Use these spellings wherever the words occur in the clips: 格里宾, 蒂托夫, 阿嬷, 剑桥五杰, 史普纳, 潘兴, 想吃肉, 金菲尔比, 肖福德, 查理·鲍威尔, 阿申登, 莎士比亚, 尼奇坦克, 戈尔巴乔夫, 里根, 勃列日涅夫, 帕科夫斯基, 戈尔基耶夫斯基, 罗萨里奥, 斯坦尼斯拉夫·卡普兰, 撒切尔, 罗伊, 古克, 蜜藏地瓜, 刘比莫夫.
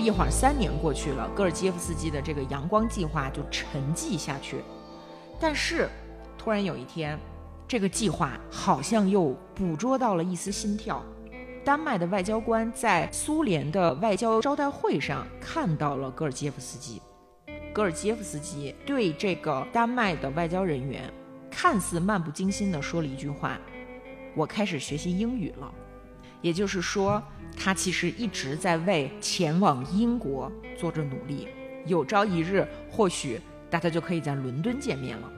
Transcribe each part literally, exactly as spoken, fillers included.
一晃三年过去了，戈尔基耶夫斯基的这个阳光计划就沉寂下去。但是突然有一天，这个计划好像又捕捉到了一丝心跳。丹麦的外交官在苏联的外交招待会上看到了戈尔基耶夫斯基。戈尔基耶夫斯基对这个丹麦的外交人员看似漫不经心地说了一句话：我开始学习英语了。也就是说，他其实一直在为前往英国做着努力，有朝一日或许大家就可以在伦敦见面了。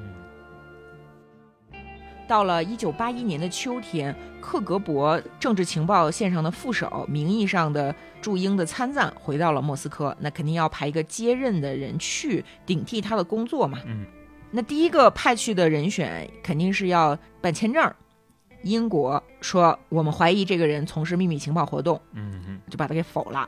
到了一九八一年的秋天，克格勃政治情报线上的副手，名义上的驻英的参赞回到了莫斯科，那肯定要派一个接任的人去顶替他的工作嘛。嗯，那第一个派去的人选肯定是要办签证。英国说我们怀疑这个人从事秘密情报活动，嗯，就把他给否了。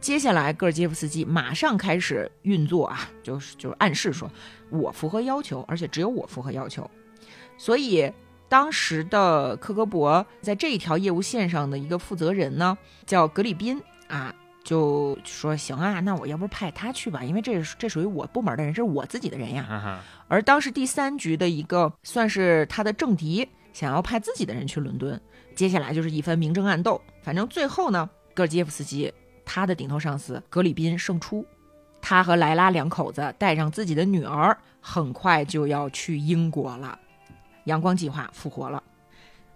接下来戈尔基耶夫斯基马上开始运作啊，就是就是暗示说我符合要求，而且只有我符合要求。所以当时的克格勃在这一条业务线上的一个负责人呢，叫格里宾啊，就说行啊，那我要不派他去吧，因为这这属于我部门的人，这是我自己的人呀。啊、而当时第三局的一个算是他的政敌，想要派自己的人去伦敦，接下来就是一番明争暗斗。反正最后呢，戈尔基耶夫斯基他的顶头上司格里宾胜出，他和莱拉两口子带上自己的女儿，很快就要去英国了。阳光计划复活了。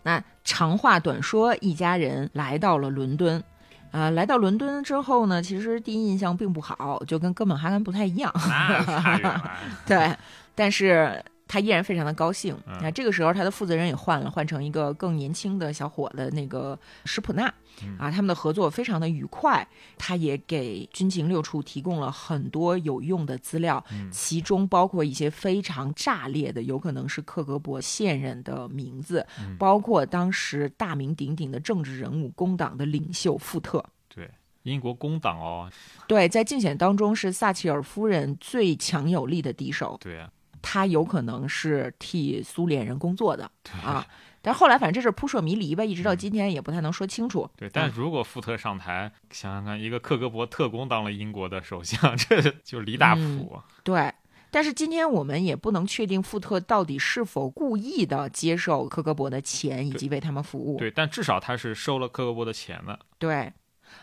那长话短说，一家人来到了伦敦。呃，来到伦敦之后呢，其实第一印象并不好，就跟哥本哈根不太一样。啊、对，但是他依然非常的高兴。那、嗯、这个时候他的负责人也换了，换成一个更年轻的小伙的那个史普纳啊，他们的合作非常的愉快。他也给军情六处提供了很多有用的资料，嗯、其中包括一些非常炸裂的，有可能是克格勃现任的名字，嗯、包括当时大名鼎鼎的政治人物工党的领袖富特。对。英国工党哦。对，在竞选当中是撒切尔夫人最强有力的敌手。对啊。他有可能是替苏联人工作的啊，但后来反正这事扑朔迷离吧，一直到今天也不太能说清楚。对，但如果富特上台，嗯、想想看，一个克格勃特工当了英国的首相，这就离大谱。嗯、对，但是今天我们也不能确定富特到底是否故意的接受克格勃的钱以及为他们服务。对，对，但至少他是收了克格勃的钱的。对。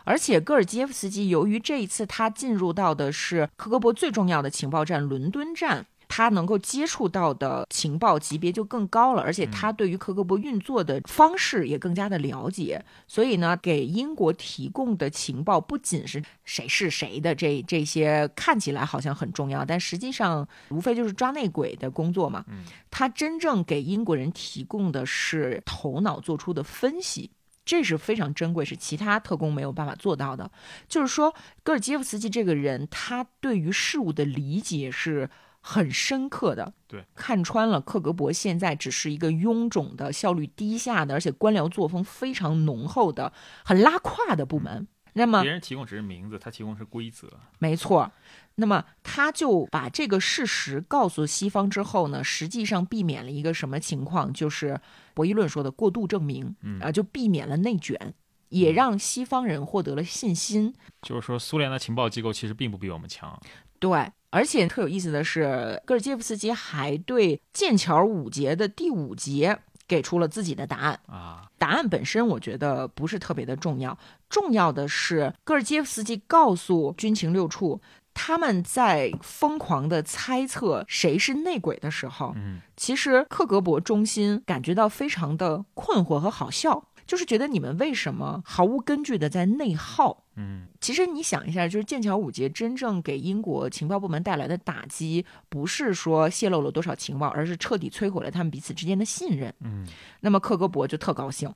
而且戈尔基耶夫斯基由于这一次他进入到的是克格勃最重要的情报站伦敦站，他能够接触到的情报级别就更高了，而且他对于克格勃运作的方式也更加的了解，所以呢，给英国提供的情报不仅是谁是谁的这这些看起来好像很重要，但实际上无非就是抓内鬼的工作嘛。他真正给英国人提供的是头脑做出的分析。这是非常珍贵，是其他特工没有办法做到的。就是说，戈尔基耶夫斯基这个人，他对于事物的理解是很深刻的，对，看穿了克格勃现在只是一个臃肿的、效率低下的，而且官僚作风非常浓厚的、很拉胯的部门。那么别人提供只是名字，他提供是规则。没错。那么他就把这个事实告诉西方之后呢，实际上避免了一个什么情况，就是博弈论说的过度证明，嗯、啊，就避免了内卷，也让西方人获得了信心。就是说，苏联的情报机构其实并不比我们强。对，而且特有意思的是，戈尔基耶夫斯基还对剑桥五杰的第五节给出了自己的答案啊。答案本身我觉得不是特别的重要，重要的是戈尔基耶夫斯基告诉军情六处，他们在疯狂的猜测谁是内鬼的时候，嗯、其实克格勃中心感觉到非常的困惑和好笑，就是觉得你们为什么毫无根据的在内耗。嗯，其实你想一下，就是剑桥五杰真正给英国情报部门带来的打击，不是说泄露了多少情报，而是彻底摧毁了他们彼此之间的信任。嗯，那么克格勃就特高兴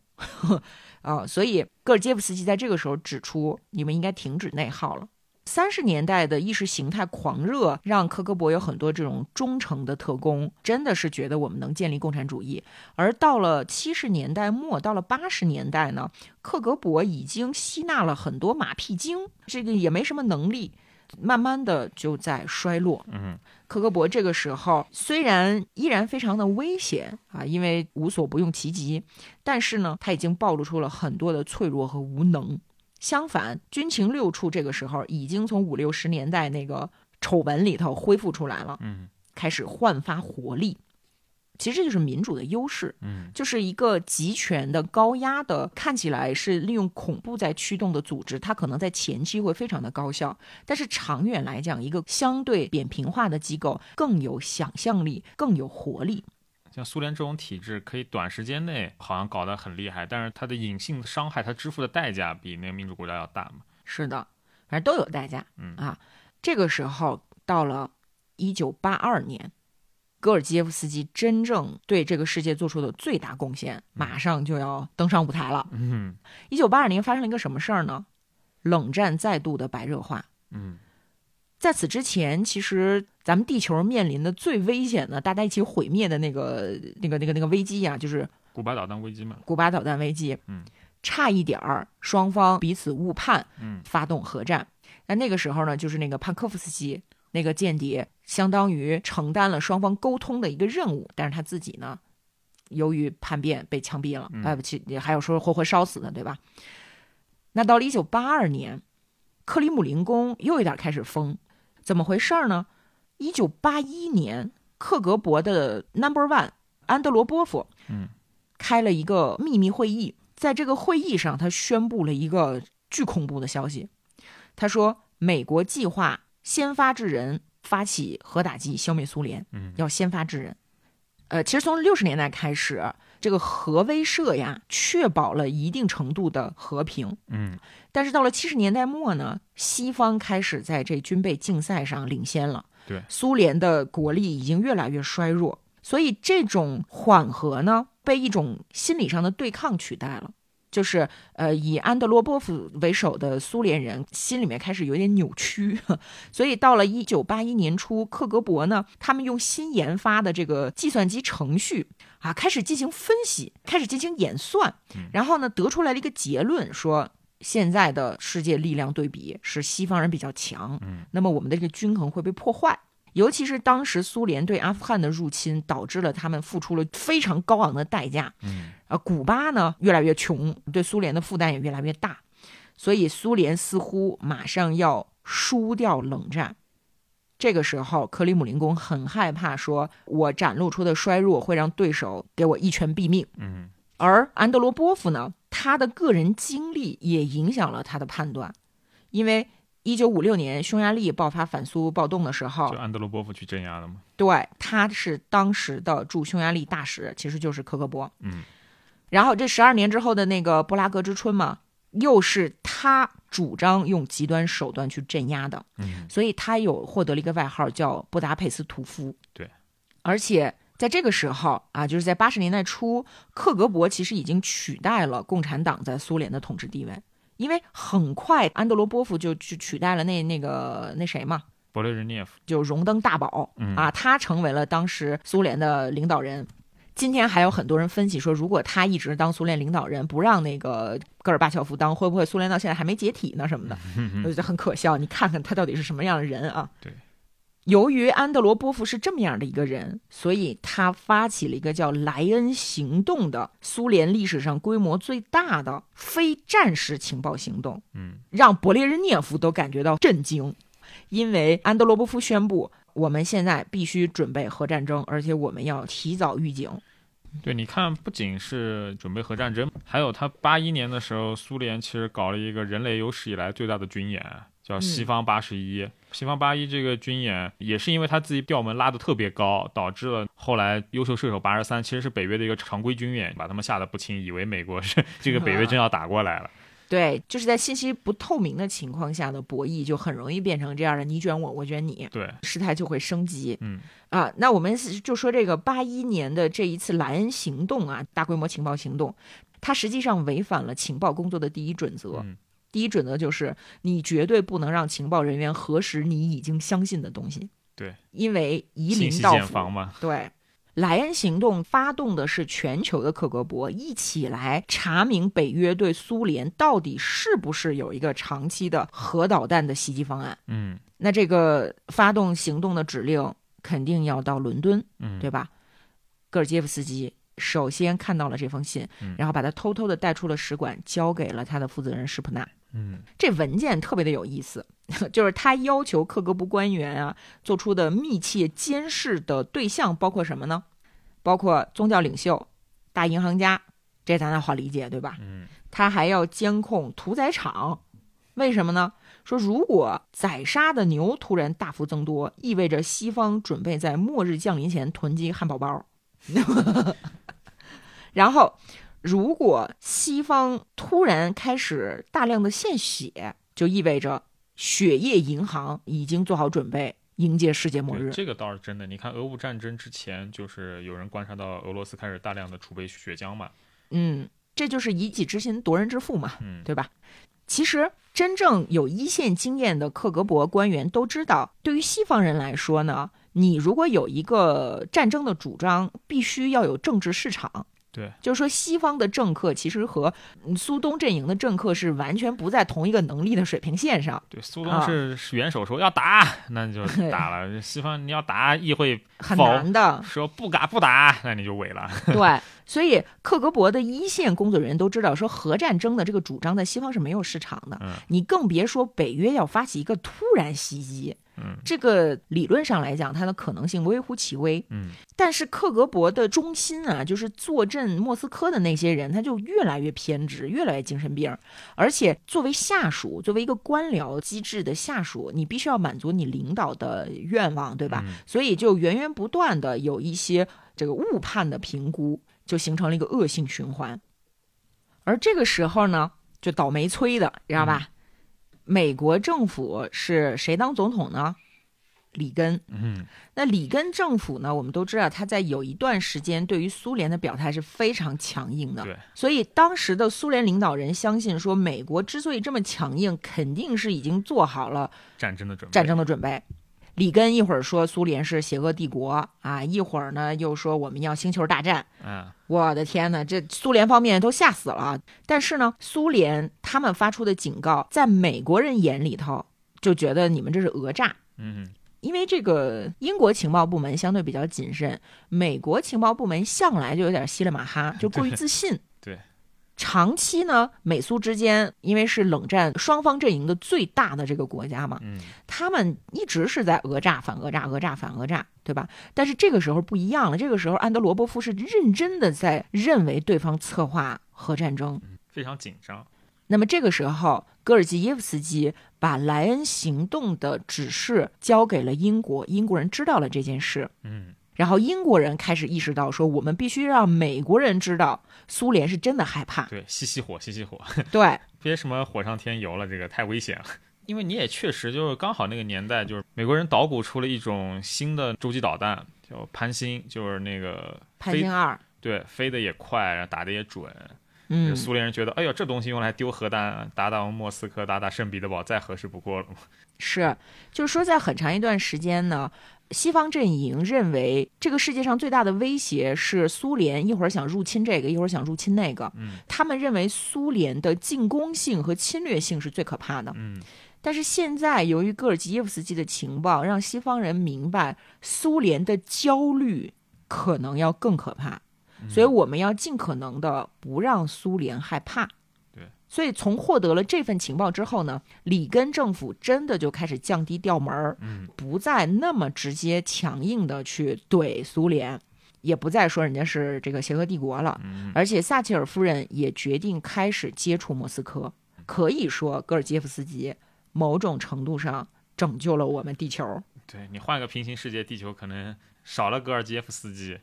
啊，所以戈尔基耶夫斯基在这个时候指出，你们应该停止内耗了。三十年代的意识形态狂热让克格勃有很多这种忠诚的特工，真的是觉得我们能建立共产主义。而到了七十年代末，到了八十年代呢，克格勃已经吸纳了很多马屁精，这个也没什么能力，慢慢的就在衰落。嗯，克格勃这个时候虽然依然非常的危险啊，因为无所不用其极，但是呢，他已经暴露出了很多的脆弱和无能。相反，军情六处这个时候已经从五六十年代那个丑闻里头恢复出来了，嗯，开始焕发活力。其实这就是民主的优势，嗯，就是一个集权的高压的看起来是利用恐怖在驱动的组织，它可能在前期会非常的高效，但是长远来讲，一个相对扁平化的机构更有想象力，更有活力。像苏联这种体制可以短时间内好像搞得很厉害，但是它的隐性伤害，它支付的代价比那个民主国家要大嘛。是的，反正都有代价，嗯啊，这个时候到了一九八二年，戈尔基耶夫斯基真正对这个世界做出的最大贡献马上就要登上舞台了。嗯，一九八二年发生了一个什么事儿呢？冷战再度的白热化。嗯，在此之前，其实咱们地球面临的最危险的大家一起毁灭的那个那个那个那个危机啊，就是古巴导弹危机嘛。古巴导弹危机，嗯，差一点儿双方彼此误判，嗯，发动核战。那那个时候呢，就是那个帕科夫斯基那个间谍，相当于承担了双方沟通的一个任务，但是他自己呢，由于叛变被枪毙了，哎、嗯，还有说活活烧死的，对吧？那到了一九八二年，克里姆林宫又有点开始疯，怎么回事呢？一九八一年，克格勃的 Number One 安德罗波夫，嗯，开了一个秘密会议，在这个会议上，他宣布了一个巨恐怖的消息，他说美国计划先发制人。发起核打击消灭苏联，要先发制人。呃，其实从六十年代开始，这个核威慑呀，确保了一定程度的和平。嗯，但是到了七十年代末呢，西方开始在这军备竞赛上领先了。对，苏联的国力已经越来越衰弱，所以这种缓和呢，被一种心理上的对抗取代了。就是呃，以安德罗波夫为首的苏联人心里面开始有点扭曲，所以到了一九八一年初，克格勃呢，他们用新研发的这个计算机程序啊，开始进行分析，开始进行演算，然后呢，得出来了一个结论，说现在的世界力量对比是西方人比较强，那么我们的这个均衡会被破坏。尤其是当时苏联对阿富汗的入侵，导致了他们付出了非常高昂的代价。嗯，而古巴呢越来越穷，对苏联的负担也越来越大，所以苏联似乎马上要输掉冷战。这个时候，克里姆林宫很害怕，说我展露出的衰弱会让对手给我一拳毙命。嗯，而安德罗波夫呢，他的个人经历也影响了他的判断，因为。一九五六年，匈牙利爆发反苏暴动的时候，就安德罗波夫去镇压了吗？对，他是当时的驻匈牙利大使，其实就是克格勃。嗯，然后这十二年之后的那个布拉格之春嘛，又是他主张用极端手段去镇压的。嗯，所以他有获得了一个外号叫布达佩斯屠夫。对，而且在这个时候啊，就是在八十年代初，克格勃其实已经取代了共产党在苏联的统治地位。因为很快安德罗波夫就去取代了那那个那谁嘛，勃列日涅夫，就荣登大宝、嗯、啊，他成为了当时苏联的领导人。今天还有很多人分析说，如果他一直当苏联领导人，不让那个戈尔巴乔夫当，会不会苏联到现在还没解体呢什么的，我觉得很可笑。你看看他到底是什么样的人啊。对，由于安德罗波夫是这么样的一个人，所以他发起了一个叫莱恩行动的苏联历史上规模最大的非战时情报行动，嗯，让勃列日涅夫都感觉到震惊，因为安德罗波夫宣布，我们现在必须准备核战争，而且我们要提早预警。对，你看，不仅是准备核战争，还有他八一年的时候，苏联其实搞了一个人类有史以来最大的军演，叫西方八十一。西方八一这个军演也是因为他自己调门拉得特别高，导致了后来优秀射手八十三其实是北约的一个常规军演，把他们吓得不轻，以为美国是这个北约真要打过来了、嗯、对，就是在信息不透明的情况下的博弈就很容易变成这样的你卷我我卷你，对，事态就会升级。嗯啊，那我们就说这个八一年的这一次莱恩行动啊，大规模情报行动，它实际上违反了情报工作的第一准则。嗯，第一准则就是你绝对不能让情报人员核实你已经相信的东西。对，因为夷陵盗斧嘛。对，莱恩行动发动的是全球的克格勃一起来查明北约对苏联到底是不是有一个长期的核导弹的袭击方案。嗯，那这个发动行动的指令肯定要到伦敦，嗯，对吧？戈尔基耶夫斯基首先看到了这封信，然后把它偷偷的带出了使馆，交给了他的负责人施普纳。嗯，这文件特别的有意思，就是他要求克格勃官员啊做出的密切监视的对象包括什么呢？包括宗教领袖、大银行家，这咱俩好理解，对吧？嗯，他还要监控屠宰场，为什么呢？说如果宰杀的牛突然大幅增多，意味着西方准备在末日降临前囤积汉堡包。然后如果西方突然开始大量的献血，就意味着血液银行已经做好准备迎接世界末日。这个倒是真的，你看俄乌战争之前，就是有人观察到俄罗斯开始大量的储备血浆嘛。嗯，这就是以己之心夺人之腹嘛、嗯、对吧？其实真正有一线经验的克格勃官员都知道，对于西方人来说呢，你如果有一个战争的主张，必须要有政治市场。对，就是说西方的政客其实和苏东阵营的政客是完全不在同一个能力的水平线上。对，苏东是元首说要打、啊、那就打了，西方你要打议会很难的，说不打不打那你就萎了。对，所以克格勃的一线工作人员都知道，说核战争的这个主张在西方是没有市场的、嗯、你更别说北约要发起一个突然袭击。嗯，这个理论上来讲，它的可能性微乎其微。嗯，但是克格勃的中心啊，就是坐镇莫斯科的那些人，他就越来越偏执，越来越精神病。而且作为下属，作为一个官僚机制的下属，你必须要满足你领导的愿望，对吧？嗯、所以就源源不断的有一些这个误判的评估，就形成了一个恶性循环。而这个时候呢，就倒霉催的，知道吧？嗯，美国政府是谁当总统呢？里根。嗯，那里根政府呢，我们都知道他在有一段时间对于苏联的表态是非常强硬的。对，所以当时的苏联领导人相信说，美国之所以这么强硬，肯定是已经做好了战争的准备。战争的准备。里根一会儿说苏联是邪恶帝国啊，一会儿呢又说我们要星球大战。嗯，我的天哪，这苏联方面都吓死了。但是呢，苏联他们发出的警告，在美国人眼里头就觉得你们这是讹诈。嗯，因为这个英国情报部门相对比较谨慎，美国情报部门向来就有点稀里马哈，就过于自信。对，长期呢，美苏之间因为是冷战双方阵营的最大的这个国家嘛，嗯，他们一直是在讹诈反讹诈讹诈反讹诈，对吧？但是这个时候不一样了，这个时候安德罗波夫是认真的在认为对方策划核战争，非常紧张。那么这个时候戈尔基耶夫斯基把莱恩行动的指示交给了英国，英国人知道了这件事。嗯，然后英国人开始意识到说，我们必须让美国人知道苏联是真的害怕。对，吸吸火吸吸火。对，别什么火上添油了，这个太危险了。因为你也确实就是刚好那个年代，就是美国人捣鼓出了一种新的洲际导弹叫潘兴，就是那个潘兴二。对，飞得也快，然后打得也准。嗯，苏联人觉得哎呦，这东西用来丢核弹，打打莫斯科，打打圣彼得堡，再合适不过了。是，就是说在很长一段时间呢，西方阵营认为这个世界上最大的威胁是苏联，一会儿想入侵这个，一会儿想入侵那个。嗯，他们认为苏联的进攻性和侵略性是最可怕的。嗯，但是现在由于戈尔基耶夫斯基的情报，让西方人明白苏联的焦虑可能要更可怕，所以我们要尽可能的不让苏联害怕。所以从获得了这份情报之后呢，里根政府真的就开始降低调门，不再那么直接强硬的去怼苏联，也不再说人家是这个邪恶帝国了。而且撒切尔夫人也决定开始接触莫斯科。可以说戈尔基耶夫斯基某种程度上拯救了我们地球。对，你换个平行世界，地球可能少了戈尔基耶夫斯基，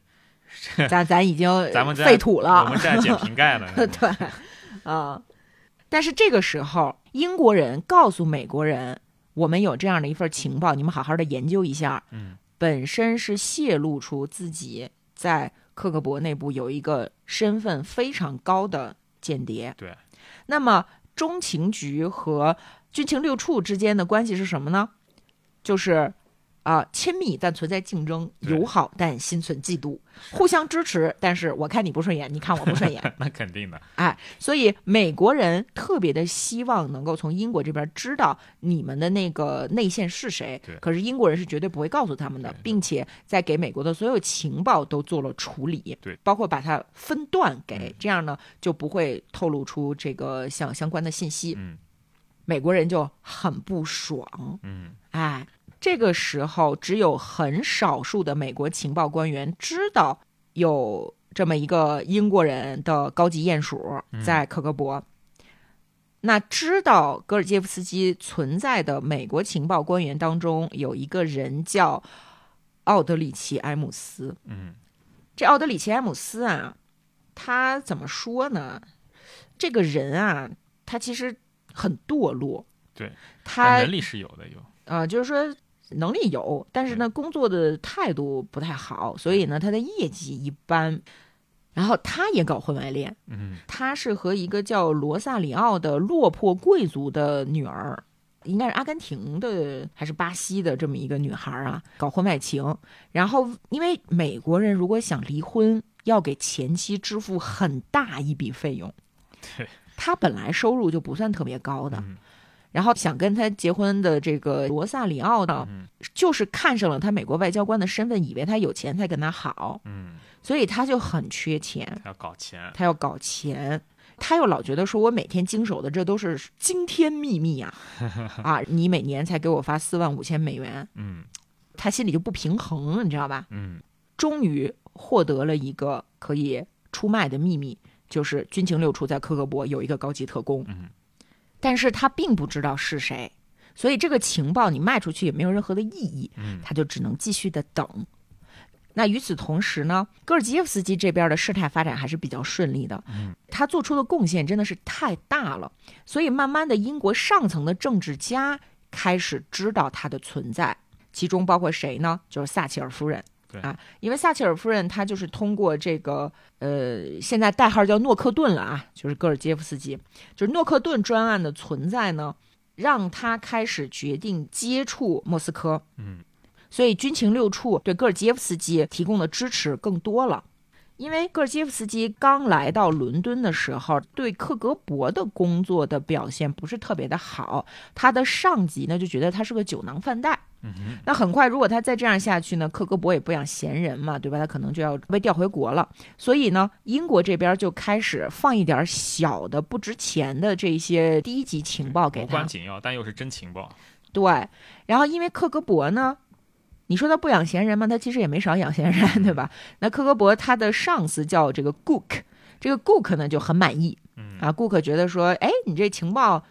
咱咱已经废土了，我们在捡瓶盖呢。对啊。但是这个时候英国人告诉美国人，我们有这样的一份情报，你们好好的研究一下。嗯，本身是泄露出自己在克格勃内部有一个身份非常高的间谍。对，那么中情局和军情六处之间的关系是什么呢？就是啊，亲密但存在竞争，友好但心存嫉妒，互相支持，但是我看你不顺眼，你看我不顺眼，那肯定的。哎，所以美国人特别的希望能够从英国这边知道你们的那个内线是谁，可是英国人是绝对不会告诉他们的，并且在给美国的所有情报都做了处理，对，包括把它分段给，这样呢就不会透露出这个相相关的信息。嗯，美国人就很不爽。嗯，哎。这个时候只有很少数的美国情报官员知道有这么一个英国人的高级鼹鼠在克格勃、嗯、那知道戈尔杰夫斯基存在的美国情报官员当中有一个人叫奥德里奇·埃姆斯、嗯、这奥德里奇·埃姆斯啊，他怎么说呢，这个人啊他其实很堕落，对，他能力是有的，有呃，就是说能力有，但是呢，工作的态度不太好，所以呢，他的业绩一般。然后他也搞婚外恋，嗯，他是和一个叫罗萨里奥的落魄贵族的女儿，应该是阿根廷的还是巴西的这么一个女孩啊，搞婚外情。然后，因为美国人如果想离婚，要给前妻支付很大一笔费用，对，他本来收入就不算特别高的。嗯，然后想跟他结婚的这个罗萨里奥呢，就是看上了他美国外交官的身份，以为他有钱才跟他好，嗯，所以他就很缺钱，他要搞钱，他要搞钱，他又老觉得说我每天经手的这都是惊天秘密啊，啊，你每年才给我发四万五千美元，嗯，他心里就不平衡，你知道吧？嗯，终于获得了一个可以出卖的秘密，就是军情六处在克格勃有一个高级特工，嗯。但是他并不知道是谁，所以这个情报你卖出去也没有任何的意义，他就只能继续的等。嗯、那与此同时呢，戈尔基耶夫斯基这边的事态发展还是比较顺利的，嗯、他做出的贡献真的是太大了，所以慢慢的英国上层的政治家开始知道他的存在，其中包括谁呢？就是撒切尔夫人。啊，因为撒切尔夫人她就是通过这个呃，现在代号叫诺克顿了啊，就是戈尔杰夫斯基，就是诺克顿专案的存在呢，让她开始决定接触莫斯科，嗯，所以军情六处对戈尔杰夫斯基提供的支持更多了。因为戈尔杰夫斯基刚来到伦敦的时候，对克格勃的工作的表现不是特别的好，他的上级呢就觉得他是个酒囊饭袋。那很快如果他再这样下去呢，克格勃也不想闲人嘛，对吧，他可能就要被调回国了。所以呢，英国这边就开始放一点小的不值钱的这些低级情报给他，无关紧要但又是真情报。对，然后因为克格勃呢，你说他不养闲人吗？他其实也没少养闲人，对吧？那克格勃他的上司叫这个 古克， 这个 古克 呢就很满意啊， 古克 觉得说，哎，你这情报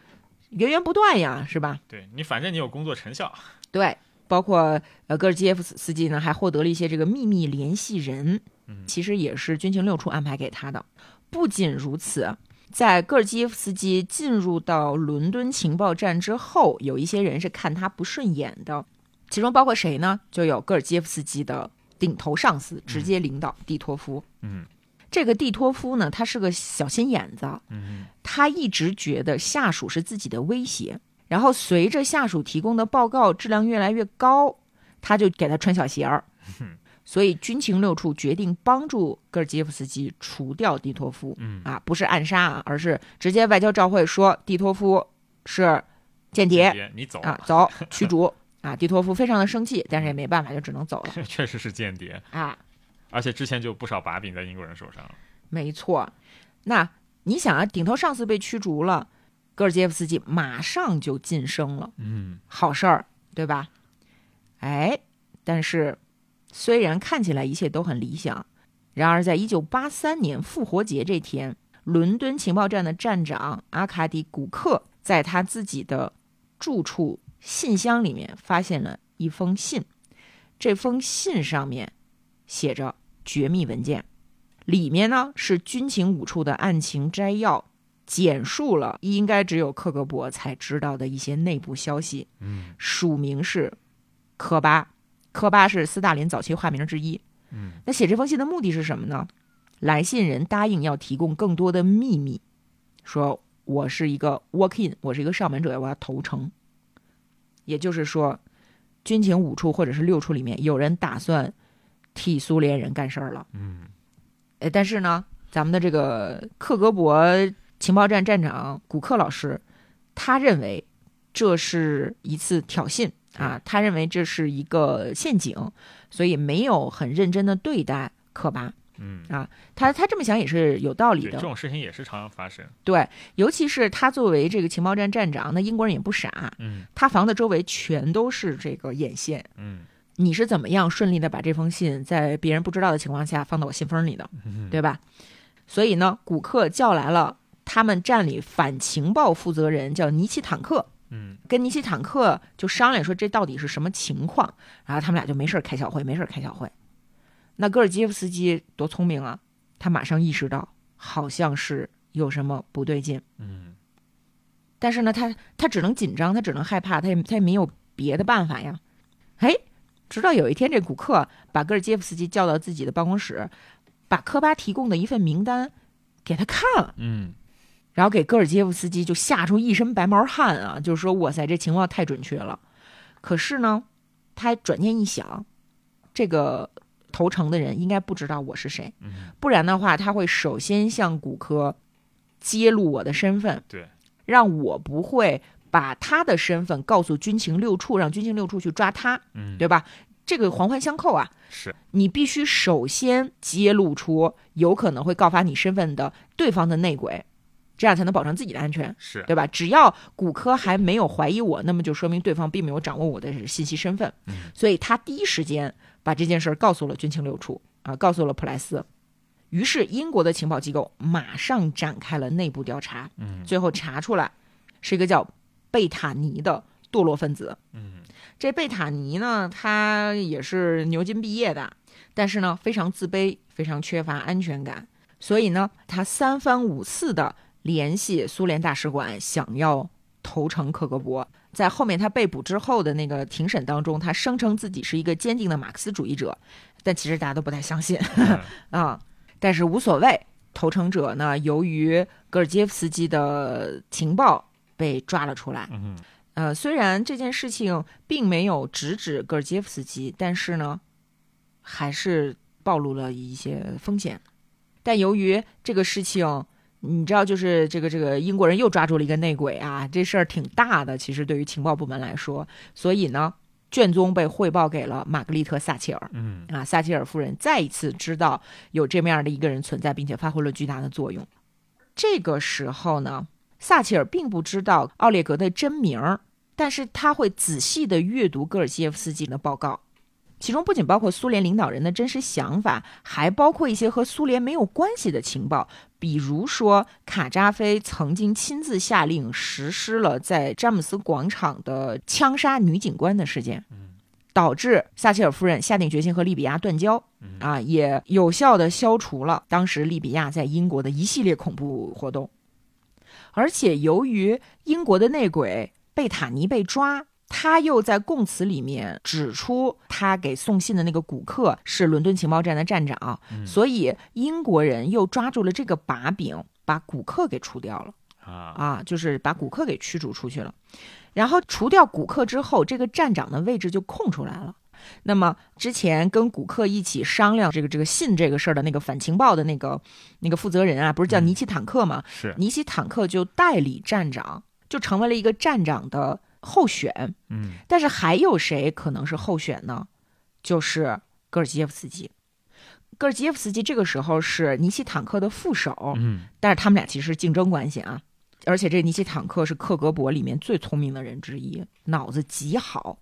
源源不断呀，是吧？对，你反正你有工作成效。对，包括呃戈尔基耶夫斯基呢，还获得了一些这个秘密联系人，其实也是军情六处安排给他的。不仅如此，在戈尔基耶夫斯基进入到伦敦情报站之后，有一些人是看他不顺眼的，其中包括谁呢？就有戈尔基耶夫斯基的顶头上司，直接领导蒂托夫。嗯，这个蒂托夫呢，他是个小心眼子，嗯，他一直觉得下属是自己的威胁。然后随着下属提供的报告质量越来越高，他就给他穿小鞋儿。所以军情六处决定帮助戈尔基耶夫斯基除掉蒂托夫，嗯啊，不是暗杀啊，而是直接外交照会说蒂托夫是间谍，间谍你走啊，走驱逐啊！蒂托夫非常的生气，但是也没办法，就只能走了。确实是间谍啊，而且之前就不少把柄在英国人手上了。没错，那你想啊，顶头上司被驱逐了。戈尔杰夫斯基马上就晋升了，嗯，好事儿，对吧？哎，但是虽然看起来一切都很理想，然而在一九八三年复活节这天，伦敦情报站的站长阿卡迪·古克在他自己的住处信箱里面发现了一封信，这封信上面写着绝密文件，里面呢是军情五处的案情摘要。简述了应该只有克格勃才知道的一些内部消息，嗯，署名是科巴，科巴是斯大林早期化名之一，嗯，那写这封信的目的是什么呢？来信人答应要提供更多的秘密，说我是一个 walk in， 我是一个上门者，我要投诚，也就是说军情五处或者是六处里面有人打算替苏联人干事儿了。嗯，哎，但是呢，咱们的这个克格勃情报站站长古克老师，他认为这是一次挑衅啊，他认为这是一个陷阱，所以没有很认真的对待科巴。嗯啊，他他这么想也是有道理的。这种事情也是常常发生。对，尤其是他作为这个情报站站长，那英国人也不傻。嗯，他房子周围全都是这个眼线。嗯，你是怎么样顺利的把这封信在别人不知道的情况下放到我信封里的，嗯、对吧？所以呢，古克叫来了他们站里反情报负责人，叫尼奇坦克。嗯，跟尼奇坦克就商量说这到底是什么情况，然后他们俩就没事开小会，没事开小会。那戈尔基耶夫斯基多聪明啊，他马上意识到好像是有什么不对劲。嗯，但是呢，他他只能紧张，他只能害怕，他也他也没有别的办法呀。哎，直到有一天，这古克把戈尔基耶夫斯基叫到自己的办公室，把科巴提供的一份名单给他看了。嗯，然后给戈尔基耶夫斯基就吓出一身白毛汗啊，就是说哇塞，这情况太准确了。可是呢，他转念一想，这个投诚的人应该不知道我是谁，不然的话他会首先向古科揭露我的身份，对，让我不会把他的身份告诉军情六处，让军情六处去抓他，嗯，对吧？这个环环相扣啊，是你必须首先揭露出有可能会告发你身份的对方的内鬼，这样才能保证自己的安全，是对吧？只要古科还没有怀疑我，那么就说明对方并没有掌握我的信息身份，嗯，所以他第一时间把这件事告诉了军情六处啊，告诉了普莱斯。于是英国的情报机构马上展开了内部调查，嗯，最后查出来是一个叫贝塔尼的堕落分子。嗯，这贝塔尼呢，他也是牛津毕业的，但是呢非常自卑，非常缺乏安全感，所以呢他三番五次的联系苏联大使馆，想要投诚克格勃。在后面他被捕之后的那个庭审当中，他声称自己是一个坚定的马克思主义者，但其实大家都不太相信啊。但是无所谓，投诚者呢，由于戈尔基夫斯基的情报被抓了出来。呃，虽然这件事情并没有直指戈尔基夫斯基，但是呢，还是暴露了一些风险。但由于这个事情，你知道，就是这个这个英国人又抓住了一个内鬼啊，这事儿挺大的，其实对于情报部门来说，所以呢，卷宗被汇报给了玛格丽特·撒切尔，嗯啊，撒切尔夫人再一次知道有这么样的一个人存在，并且发挥了巨大的作用。这个时候呢，撒切尔并不知道奥列格的真名，但是他会仔细的阅读戈尔基耶夫斯基的报告。其中不仅包括苏联领导人的真实想法，还包括一些和苏联没有关系的情报，比如说卡扎菲曾经亲自下令实施了在詹姆斯广场的枪杀女警官的事件，导致撒切尔夫人下定决心和利比亚断交啊，也有效地消除了当时利比亚在英国的一系列恐怖活动。而且由于英国的内鬼贝塔尼被抓，他又在供词里面指出他给送信的那个古克是伦敦情报站的站长，嗯，所以英国人又抓住了这个把柄，把古克给除掉了，啊，啊就是把古克给驱逐出去了。然后除掉古克之后，这个站长的位置就空出来了。那么之前跟古克一起商量这个这个信这个事儿的那个反情报的那个那个负责人啊，不是叫尼奇坦克吗？嗯，是尼奇坦克就代理站长，就成为了一个站长的候选。嗯，但是还有谁可能是候选呢？就是戈尔基耶夫斯基。戈尔基耶夫斯基这个时候是尼奇坦克的副手，嗯，但是他们俩其实是竞争关系啊。而且这尼奇坦克是克格勃里面最聪明的人之一，脑子极好。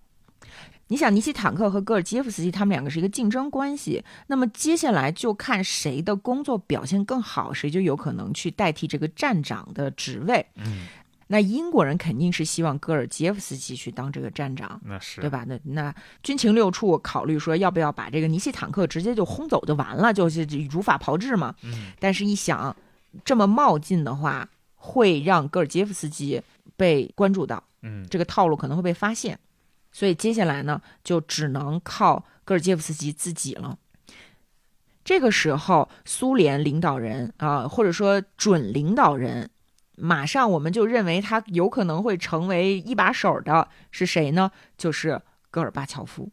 你想，尼奇坦克和戈尔基耶夫斯基他们两个是一个竞争关系，那么接下来就看谁的工作表现更好，谁就有可能去代替这个站长的职位。嗯，那英国人肯定是希望戈尔基耶夫斯基去当这个站长，那是对吧？那那军情六处考虑说要不要把这个尼奇坦克直接就轰走就完了，就是如法炮制嘛。嗯，但是一想这么冒进的话，会让戈尔基耶夫斯基被关注到，嗯，这个套路可能会被发现，所以接下来呢，就只能靠戈尔基耶夫斯基自己了。这个时候，苏联领导人啊，或者说准领导人，马上我们就认为他有可能会成为一把手的是谁呢？就是戈尔巴乔夫。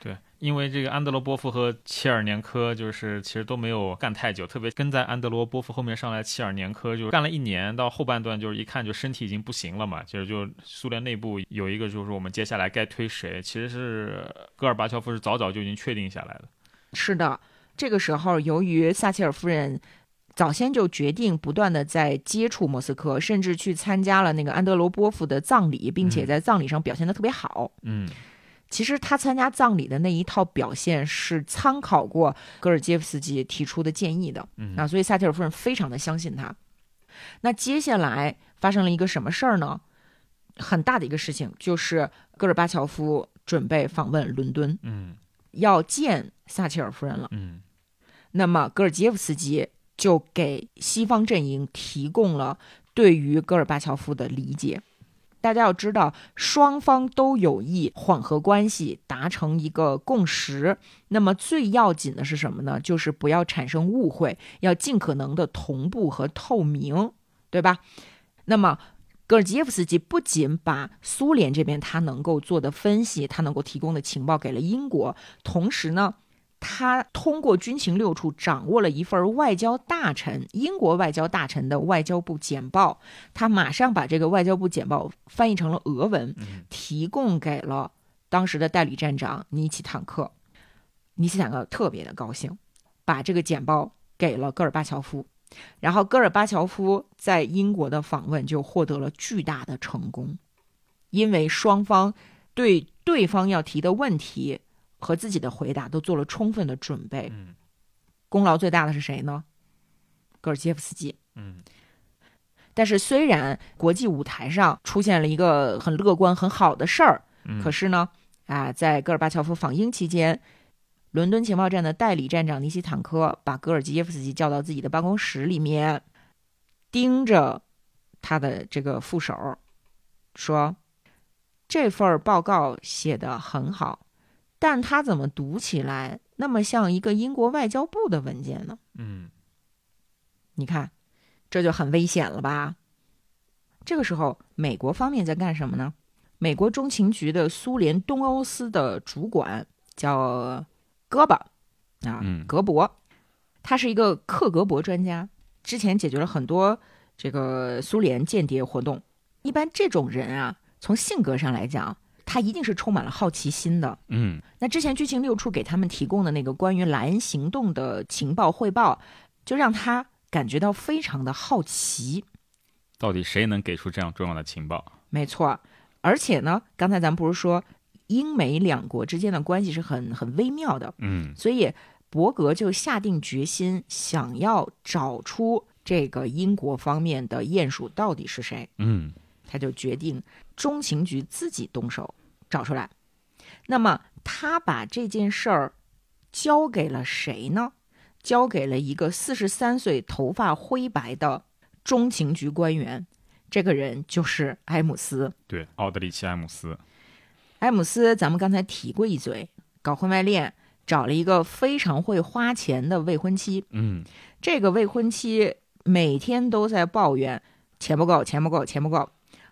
对，因为这个安德罗波夫和切尔年科就是其实都没有干太久，特别跟在安德罗波夫后面上来切尔年科就干了一年，到后半段就是一看就身体已经不行了嘛，其实就苏联内部有一个就是我们接下来该推谁，其实是戈尔巴乔夫是早早就已经确定下来了。是的，这个时候由于撒切尔夫人早先就决定不断的在接触莫斯科，甚至去参加了那个安德罗波夫的葬礼，并且在葬礼上表现得特别好。嗯，其实他参加葬礼的那一套表现是参考过戈尔基耶夫斯基提出的建议的。嗯，啊，所以撒切尔夫人非常的相信他。那接下来发生了一个什么事儿呢？很大的一个事情就是戈尔巴乔夫准备访问伦敦，嗯，要见撒切尔夫人了。嗯，那么戈尔基耶夫斯基就给西方阵营提供了对于戈尔巴乔夫的理解。大家要知道，双方都有意缓和关系，达成一个共识，那么最要紧的是什么呢？就是不要产生误会，要尽可能的同步和透明，对吧？那么戈尔基耶夫斯基不仅把苏联这边他能够做的分析，他能够提供的情报给了英国，同时呢他通过军情六处掌握了一份外交大臣，英国外交大臣的外交部简报，他马上把这个外交部简报翻译成了俄文，提供给了当时的代理站长尼奇坦克。尼奇坦克特别的高兴，把这个简报给了戈尔巴乔夫，然后戈尔巴乔夫在英国的访问就获得了巨大的成功，因为双方对对方要提的问题和自己的回答都做了充分的准备。嗯，功劳最大的是谁呢？戈尔基耶夫斯基。嗯，但是虽然国际舞台上出现了一个很乐观很好的事儿，嗯，可是呢啊，在戈尔巴乔夫访英期间，伦敦情报站的代理站长尼西坦科把戈尔基耶夫斯基叫到自己的办公室里面，盯着他的这个副手说，这份报告写得很好，但他怎么读起来那么像一个英国外交部的文件呢？嗯，你看，这就很危险了吧？这个时候，美国方面在干什么呢？美国中情局的苏联东欧司的主管叫戈巴啊，嗯，格博，他是一个克格勃专家，之前解决了很多这个苏联间谍活动。一般这种人啊，从性格上来讲，他一定是充满了好奇心的。嗯，那之前军情六处给他们提供的那个关于莱茵行动的情报汇报，就让他感觉到非常的好奇，到底谁能给出这样重要的情报？没错，而且呢，刚才咱们不是说英美两国之间的关系是很很微妙的，嗯，所以伯格就下定决心想要找出这个英国方面的鼹鼠到底是谁。嗯，他就决定中情局自己动手找出来。那么他把这件事儿交给了谁呢？交给了一个四十三岁头发灰白的中情局官员，这个人就是埃姆斯。对，奥德里奇·埃姆斯。埃姆斯咱们刚才提过一嘴，搞婚外恋，找了一个非常会花钱的未婚妻。嗯，这个未婚妻每天都在抱怨钱不够钱不够钱不够，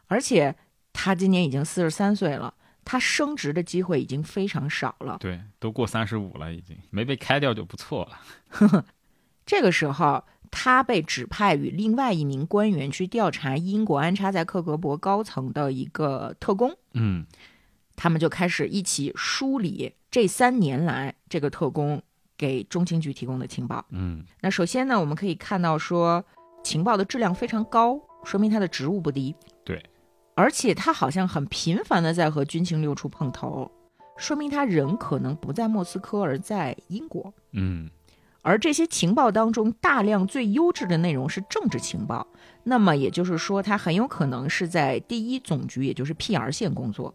而且他今年已经四十三岁了，他升职的机会已经非常少了。对，都过三十五了，已经没被开掉就不错了。这个时候，他被指派与另外一名官员去调查英国安插在克格勃高层的一个特工。嗯，他们就开始一起梳理这三年来这个特工给中情局提供的情报。嗯，那首先呢，我们可以看到说情报的质量非常高，说明他的职务不低。对。而且他好像很频繁的在和军情六处碰头，说明他人可能不在莫斯科，而在英国。嗯，而这些情报当中，大量最优质的内容是政治情报，那么也就是说，他很有可能是在第一总局，也就是 P R 线工作。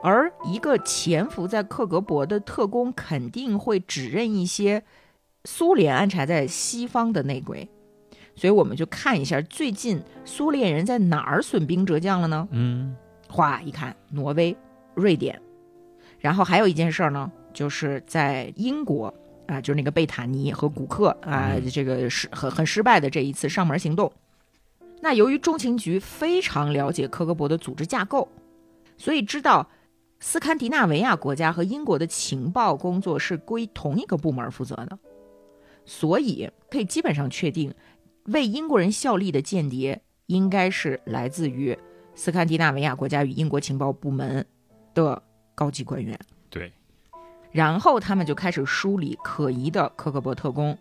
而一个潜伏在克格勃的特工，肯定会指认一些苏联安插在西方的内鬼。所以我们就看一下最近苏联人在哪儿损兵折将了呢？嗯，哗一看，挪威、瑞典，然后还有一件事呢，就是在英国啊，就是那个贝塔尼和古克啊，这个是很很失败的这一次上门行动。那由于中情局非常了解克格勃的组织架构，所以知道斯堪的纳维亚国家和英国的情报工作是归同一个部门负责的，所以可以基本上确定为英国人效力的间谍应该是来自于斯堪的纳维亚国家与英国情报部门的高级官员。对，然后他们就开始梳理可疑的科克伯特工，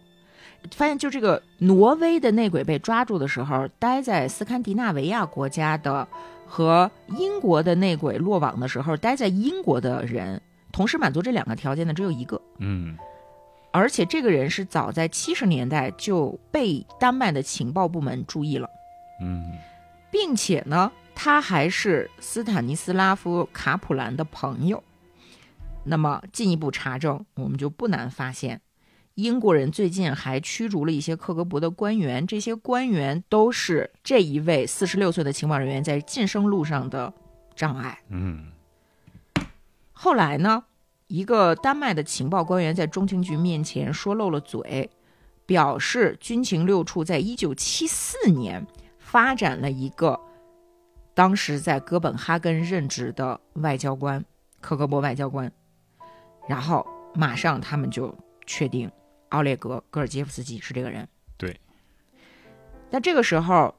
发现就这个挪威的内鬼被抓住的时候，待在斯堪的纳维亚国家的和英国的内鬼落网的时候，待在英国的人同时满足这两个条件的只有一个。嗯，而且这个人是早在七十年代就被丹麦的情报部门注意了。嗯，并且呢，他还是斯坦尼斯拉夫·卡普兰的朋友。那么进一步查证，我们就不难发现，英国人最近还驱逐了一些克格勃的官员，这些官员都是这一位四十六岁的情报人员在晋升路上的障碍。嗯，后来呢，一个丹麦的情报官员在中情局面前说漏了嘴，表示军情六处在一九七四年发展了一个当时在哥本哈根任职的外交官，克格勃外交官，然后马上他们就确定。奥列格·戈尔杰夫斯基是这个人。对，那这个时候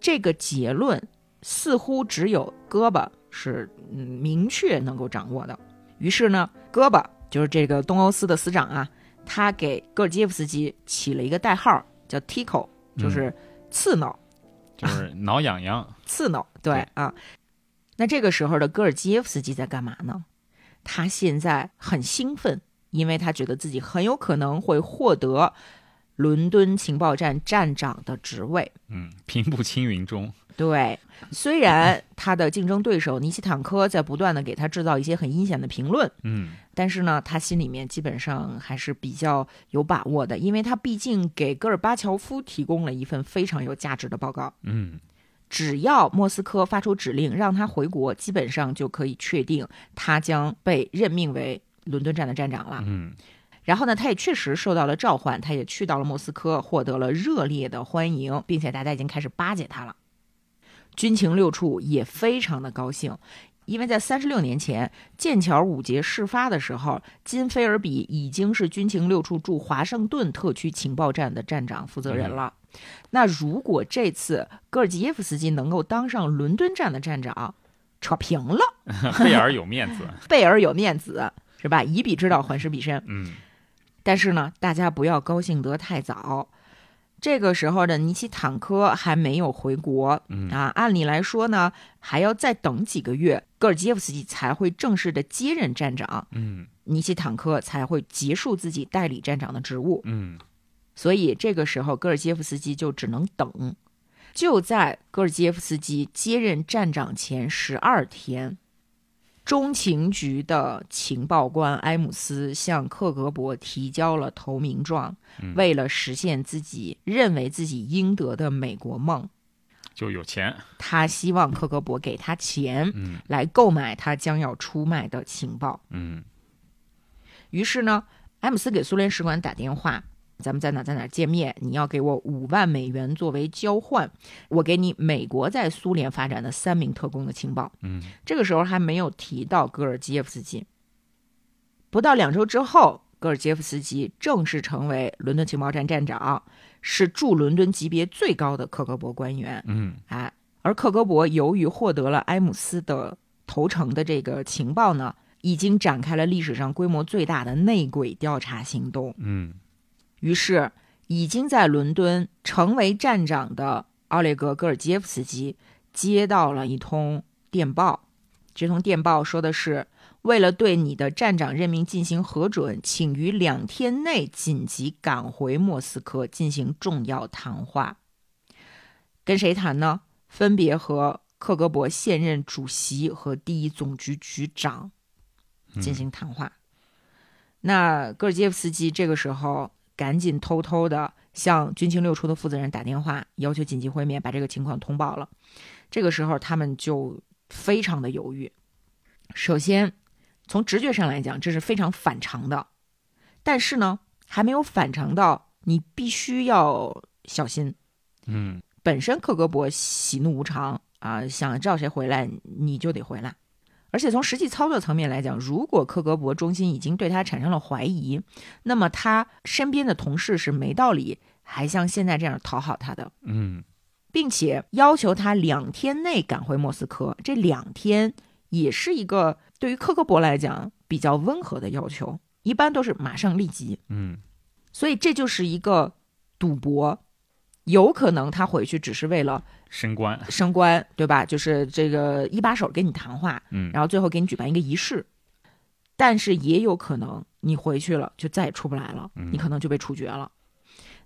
这个结论似乎只有戈巴是明确能够掌握的，于是呢，戈巴就是这个东欧司的司长啊，他给戈尔杰夫斯基起了一个代号叫 Tico， 就是刺挠、嗯、就是挠痒痒、啊、刺挠。 对, 对啊，那这个时候的戈尔杰夫斯基在干嘛呢？他现在很兴奋，因为他觉得自己很有可能会获得伦敦情报站站长的职位。嗯，平步青云中。对，虽然他的竞争对手尼奇坦科在不断的给他制造一些很阴险的评论，嗯，但是呢，他心里面基本上还是比较有把握的，因为他毕竟给戈尔巴乔夫提供了一份非常有价值的报告。嗯，只要莫斯科发出指令让他回国，基本上就可以确定他将被任命为伦敦站的站长了。嗯，然后呢，他也确实受到了召唤，他也去到了莫斯科，获得了热烈的欢迎，并且大家已经开始巴结他了。军情六处也非常的高兴，因为在三十六年前剑桥五杰事发的时候，金菲尔比已经是军情六处驻华盛顿特区情报站的站长负责人了。嗯，那如果这次戈尔吉耶夫斯基能够当上伦敦站的站长，扯平了。贝尔有面子，贝尔有面子。是吧？以彼之道还施彼身。嗯，但是呢，大家不要高兴得太早。这个时候的尼奇坦科还没有回国，嗯啊，按理来说呢，还要再等几个月，戈尔杰夫斯基才会正式的接任站长。嗯，尼奇坦科才会结束自己代理站长的职务。嗯，所以这个时候戈尔杰夫斯基就只能等。就在戈尔杰夫斯基接任站长前十二天。中情局的情报官埃姆斯向克格勃提交了投名状，嗯，为了实现自己认为自己应得的美国梦，就有钱。他希望克格勃给他钱，嗯，来购买他将要出卖的情报。嗯，于是呢，埃姆斯给苏联使馆打电话，咱们在哪在哪见面，你要给我五万美元作为交换，我给你美国在苏联发展的三名特工的情报。嗯，这个时候还没有提到戈尔基耶夫斯基。不到两周之后，戈尔基耶夫斯基正式成为伦敦情报站站长，是驻伦敦级别最高的克格勃官员。嗯，哎，而克格勃由于获得了埃姆斯的投诚的这个情报呢，已经展开了历史上规模最大的内鬼调查行动。嗯。于是已经在伦敦成为站长的奥列格·戈尔杰夫斯基接到了一通电报，这通电报说的是，为了对你的站长任命进行核准，请于两天内紧急赶回莫斯科进行重要谈话。跟谁谈呢？分别和克格勃现任主席和第一总局局长进行谈话。嗯，那戈尔杰夫斯基这个时候赶紧偷偷的向军情六处的负责人打电话，要求紧急会面，把这个情况通报了。这个时候他们就非常的犹豫。首先从直觉上来讲，这是非常反常的，但是呢还没有反常到你必须要小心。嗯，本身克格勃喜怒无常啊，想叫谁回来你就得回来，而且从实际操作层面来讲，如果克格勃中心已经对他产生了怀疑，那么他身边的同事是没道理还像现在这样讨好他的，嗯，并且要求他两天内赶回莫斯科。这两天也是一个对于克格勃来讲比较温和的要求，一般都是马上立即，嗯，所以这就是一个赌博。有可能他回去只是为了升官，升官对吧？就是这个一把手跟你谈话，嗯，然后最后给你举办一个仪式。但是也有可能你回去了就再也出不来了，嗯，你可能就被处决了。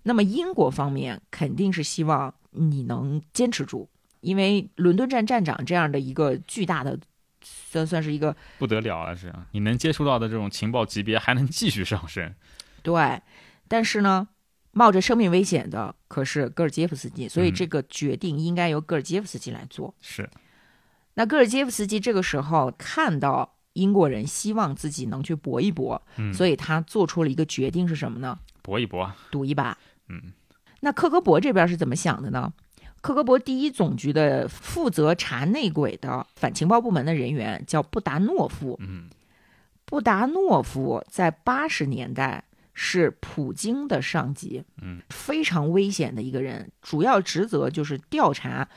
那么英国方面肯定是希望你能坚持住，因为伦敦站站长这样的一个巨大的，算算是一个不得了啊，是啊，你能接触到的这种情报级别还能继续上升。对，但是呢，冒着生命危险的可是戈尔基耶夫斯基，所以这个决定应该由戈尔基耶夫斯基来做。嗯，是。那戈尔基耶夫斯基这个时候看到英国人希望自己能去搏一搏，嗯，所以他做出了一个决定是什么呢？搏一搏，赌一把。嗯。那克格勃这边是怎么想的呢？克格勃第一总局的负责查内鬼的反情报部门的人员叫布达诺夫。嗯。布达诺夫在八十年代。是普京的上级，嗯，非常危险的一个人，主要职责就是调查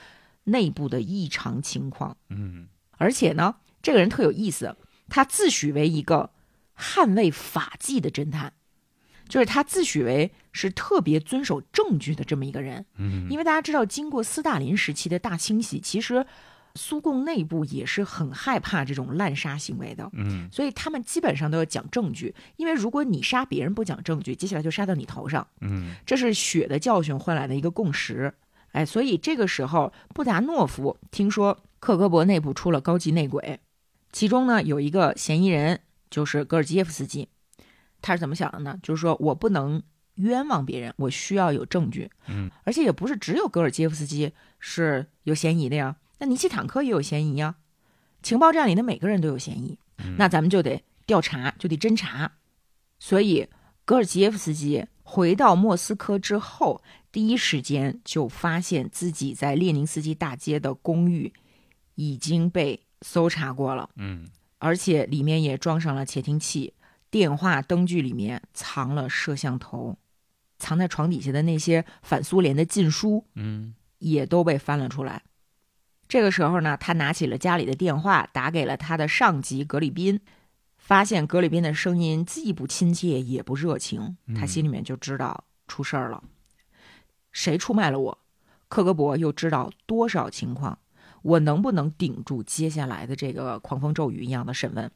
内部的异常情况，嗯，而且呢，这个人特有意思，他自诩为一个捍卫法纪的侦探，就是他自诩为是特别遵守证据的这么一个人，嗯，因为大家知道，经过斯大林时期的大清洗，其实苏共内部也是很害怕这种滥杀行为的，嗯，所以他们基本上都要讲证据，因为如果你杀别人不讲证据，接下来就杀到你头上，嗯，这是血的教训换来的一个共识，哎，所以这个时候布达诺夫听说克格勃内部出了高级内鬼，其中呢有一个嫌疑人就是戈尔基耶夫斯基，他是怎么想的呢？就是说我不能冤枉别人，我需要有证据，嗯，而且也不是只有戈尔基耶夫斯基是有嫌疑的呀。那尼奇坦科也有嫌疑啊，情报站里的每个人都有嫌疑，嗯，那咱们就得调查，就得侦查。所以戈尔基耶夫斯基回到莫斯科之后，第一时间就发现自己在列宁斯基大街的公寓已经被搜查过了，嗯，而且里面也装上了窃听器，电话灯具里面藏了摄像头，藏在床底下的那些反苏联的禁书，嗯，也都被翻了出来。这个时候呢，他拿起了家里的电话，打给了他的上级格里宾，发现格里宾的声音既不亲切也不热情，他心里面就知道出事儿了，嗯。谁出卖了我？克格勃又知道多少情况？我能不能顶住接下来的这个狂风骤雨一样的审问？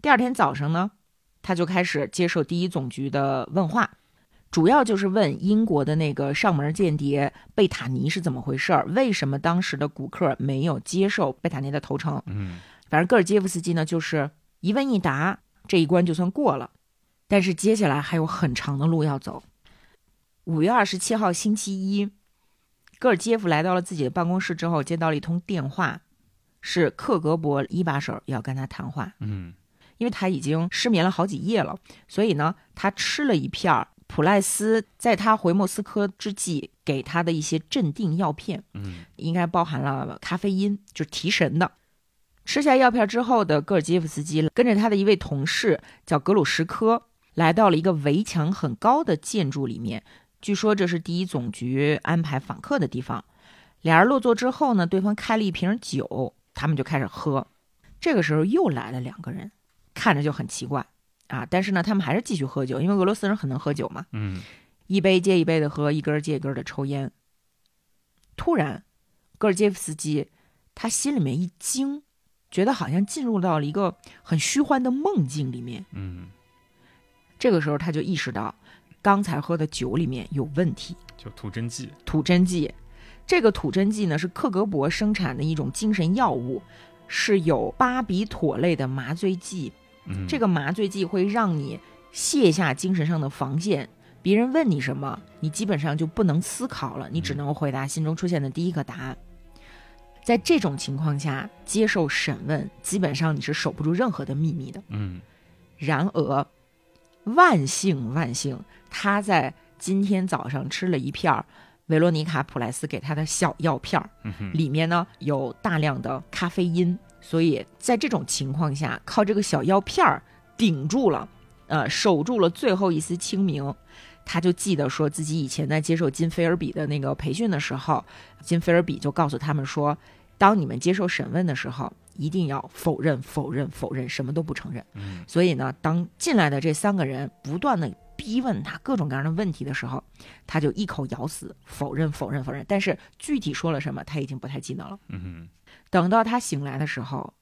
第二天早上呢，他就开始接受第一总局的问话。主要就是问英国的那个上门间谍贝塔尼是怎么回事，为什么当时的古克没有接受贝塔尼的投诚，嗯，反正戈尔基耶夫斯基呢就是一问一答，这一关就算过了，但是接下来还有很长的路要走。五月二十七号星期一，戈尔基耶夫来到了自己的办公室之后，接到了一通电话，是克格勃一把手要跟他谈话，嗯，因为他已经失眠了好几夜了，所以呢他吃了一片儿普赖斯在他回莫斯科之际给他的一些镇定药片，嗯，应该包含了咖啡因，就是提神的。吃下药片之后的戈尔基耶夫斯基跟着他的一位同事叫格鲁什科，来到了一个围墙很高的建筑里面，据说这是第一总局安排访客的地方。俩人落座之后呢，对方开了一瓶酒，他们就开始喝。这个时候又来了两个人，看着就很奇怪啊，但是呢，他们还是继续喝酒，因为俄罗斯人很能喝酒嘛。嗯，一杯接一杯的喝，一根接一根的抽烟。突然，戈尔基耶夫斯基他心里面一惊，觉得好像进入到了一个很虚幻的梦境里面。嗯，这个时候他就意识到，刚才喝的酒里面有问题，就吐真剂。吐真剂，这个吐真剂呢是克格勃生产的一种精神药物，是有巴比妥类的麻醉剂。这个麻醉剂会让你卸下精神上的防线，别人问你什么，你基本上就不能思考了，你只能回答心中出现的第一个答案。在这种情况下，接受审问，基本上你是守不住任何的秘密的。嗯，然而，万幸万幸，他在今天早上吃了一片维罗妮卡普莱斯给他的小药片，里面呢有大量的咖啡因，所以在这种情况下，靠这个小药片儿顶住了，呃，守住了最后一丝清明。他就记得说自己以前在接受金菲尔比的那个培训的时候，金菲尔比就告诉他们说，当你们接受审问的时候，一定要否认否认否认，什么都不承认。嗯，所以呢，当进来的这三个人不断的逼问他各种各样的问题的时候，他就一口咬死否认否认否认，但是具体说了什么他已经不太记得了。嗯，等到他醒来的时候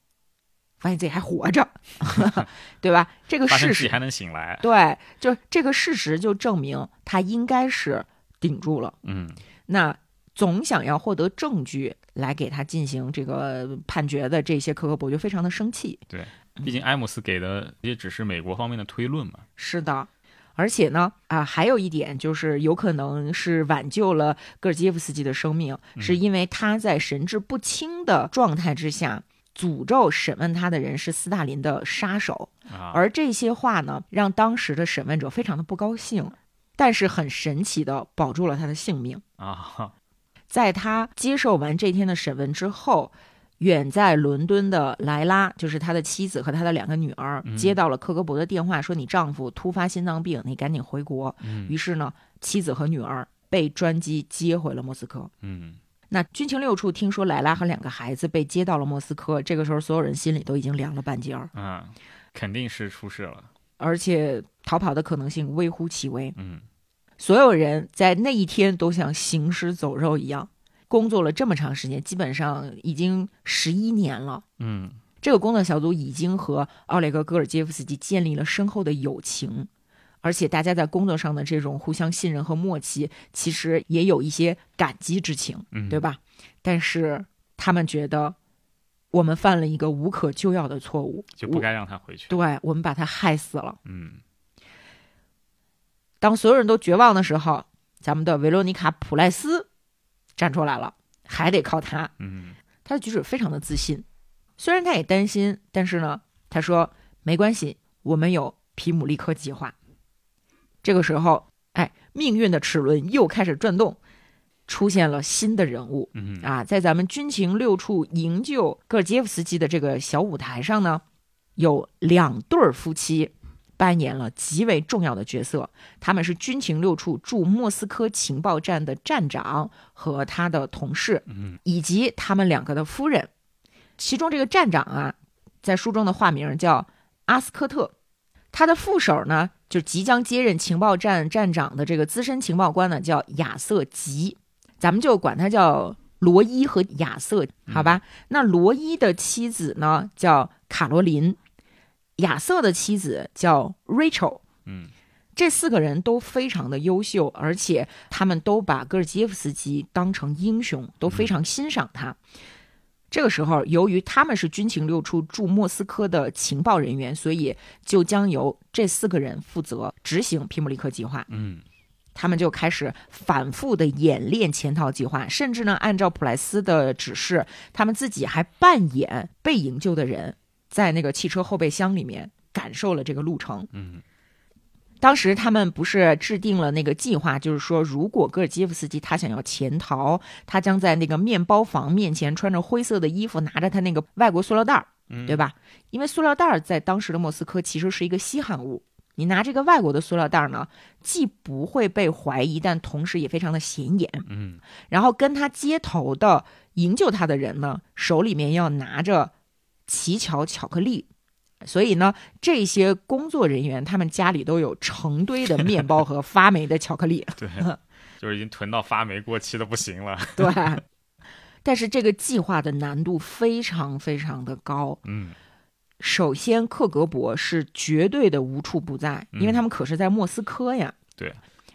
发现自己还活着对吧，这个事实还能醒来，对，就这个事实就证明他应该是顶住了。嗯，那总想要获得证据来给他进行这个判决的这些科克伯爵非常的生气，对，毕竟埃姆斯给的也只是美国方面的推论嘛。是的，而且呢，啊、呃，还有一点就是，有可能是挽救了戈尔基耶夫斯基的生命，嗯、是因为他在神志不清的状态之下，诅咒审问他的人是斯大林的杀手，啊、而这些话呢，让当时的审问者非常的不高兴，但是很神奇的保住了他的性命啊。在他接受完这天的审问之后，远在伦敦的莱拉，就是他的妻子和他的两个女儿，接到了克格勃的电话，说你丈夫突发心脏病，你赶紧回国。嗯、于是呢，妻子和女儿被专机接回了莫斯科。嗯，那军情六处听说莱拉和两个孩子被接到了莫斯科，这个时候所有人心里都已经凉了半截儿。啊，肯定是出事了，而且逃跑的可能性微乎其微。嗯，所有人在那一天都像行尸走肉一样。工作了这么长时间，基本上已经十一年了。嗯，这个工作小组已经和奥列格·戈尔基耶夫斯基建立了深厚的友情，而且大家在工作上的这种互相信任和默契，其实也有一些感激之情，嗯、对吧？但是他们觉得我们犯了一个无可救药的错误，就不该让他回去。我对我们把他害死了。嗯，当所有人都绝望的时候，咱们的维罗妮卡·普赖斯站出来了，还得靠他。嗯，他的举止非常的自信，虽然他也担心，但是呢，他说没关系，我们有皮姆利科计划。这个时候，哎，命运的齿轮又开始转动，出现了新的人物。嗯啊，在咱们军情六处营救戈尔基耶夫斯基的这个小舞台上呢，有两对夫妻扮演了极为重要的角色，他们是军情六处驻莫斯科情报站的站长和他的同事，以及他们两个的夫人。其中这个站长啊，在书中的化名叫阿斯科特，他的副手呢，就即将接任情报站站长的这个资深情报官呢，叫亚瑟吉，咱们就管他叫罗伊和亚瑟，好吧？那罗伊的妻子呢，叫卡罗琳。亚瑟的妻子叫 Rachel。 嗯，这四个人都非常的优秀，而且他们都把戈尔基耶夫斯基当成英雄，都非常欣赏他。嗯、这个时候，由于他们是军情六处驻莫斯科的情报人员，所以就将由这四个人负责执行皮姆利克计划。嗯，他们就开始反复的演练潜逃计划，甚至呢，按照普莱斯的指示，他们自己还扮演被营救的人，在那个汽车后备箱里面感受了这个路程。嗯，当时他们不是制定了那个计划，就是说如果戈尔基耶夫斯基他想要潜逃，他将在那个面包房面前穿着灰色的衣服，拿着他那个外国塑料袋，嗯、对吧？因为塑料袋在当时的莫斯科其实是一个稀罕物，你拿这个外国的塑料袋呢，既不会被怀疑，但同时也非常的显眼。嗯，然后跟他接头的营救他的人呢，手里面要拿着奇巧巧克力，所以呢，这些工作人员他们家里都有成堆的面包和发霉的巧克力对，就是已经囤到发霉过期的不行了对，但是这个计划的难度非常非常的高。嗯，首先克格勃是绝对的无处不在，因为他们可是在莫斯科呀。嗯、对，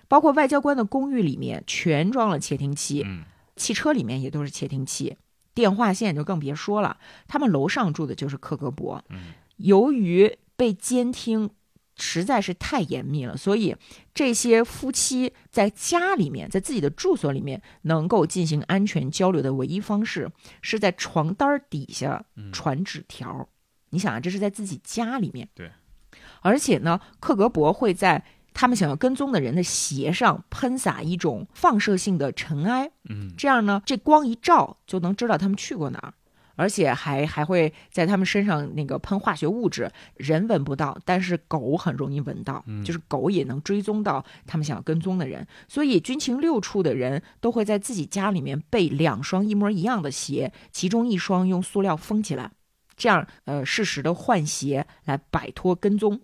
包括外交官的公寓里面全装了窃听器，嗯、汽车里面也都是窃听器，电话线就更别说了，他们楼上住的就是克格勃。嗯、由于被监听实在是太严密了，所以这些夫妻在家里面，在自己的住所里面能够进行安全交流的唯一方式是在床单底下传纸条。嗯、你想啊，这是在自己家里面。对，而且呢，克格勃会在他们想要跟踪的人的鞋上喷洒一种放射性的尘埃，嗯，这样呢，这光一照就能知道他们去过哪儿。而且还还会在他们身上那个喷化学物质，人闻不到，但是狗很容易闻到，就是狗也能追踪到他们想要跟踪的人、嗯、所以军情六处的人都会在自己家里面备两双一模一样的鞋，其中一双用塑料封起来，这样呃适时的换鞋来摆脱跟踪。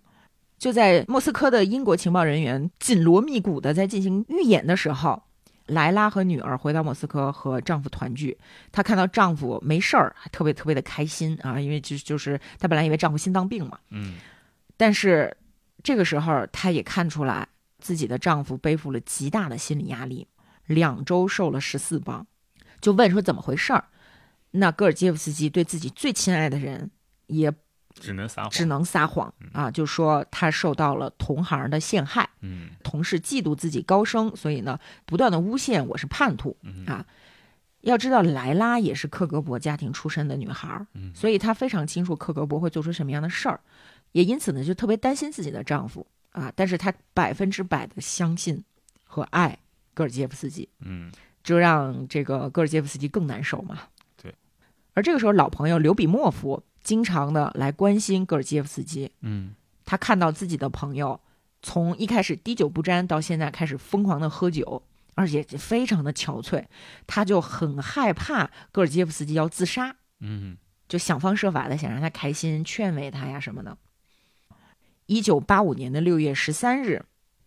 就在莫斯科的英国情报人员紧锣密鼓的在进行预演的时候，莱拉和女儿回到莫斯科和丈夫团聚，她看到丈夫没事儿，还特别特别的开心啊，因为就就是她本来以为丈夫心脏病嘛，嗯，但是这个时候她也看出来自己的丈夫背负了极大的心理压力，两周瘦了十四磅，就问说怎么回事儿。那戈尔基耶夫斯基对自己最亲爱的人也只能撒谎，只能撒谎啊！就说他受到了同行的陷害，嗯，同事嫉妒自己高升，所以呢，不断的诬陷我是叛徒啊。要知道，莱拉也是克格勃家庭出身的女孩，所以她非常清楚克格勃会做出什么样的事儿，也因此呢，就特别担心自己的丈夫啊。但是她百分之百的相信和爱戈尔基耶夫斯基，嗯，这让这个戈尔基耶夫斯基更难受嘛。对。而这个时候，老朋友刘比莫夫经常的来关心戈尔基耶夫斯基，嗯，他看到自己的朋友从一开始滴酒不沾到现在开始疯狂的喝酒，而且非常的憔悴，他就很害怕戈尔基耶夫斯基要自杀，嗯，就想方设法的想让他开心，劝慰他呀什么的。一九八五年的六月十三日，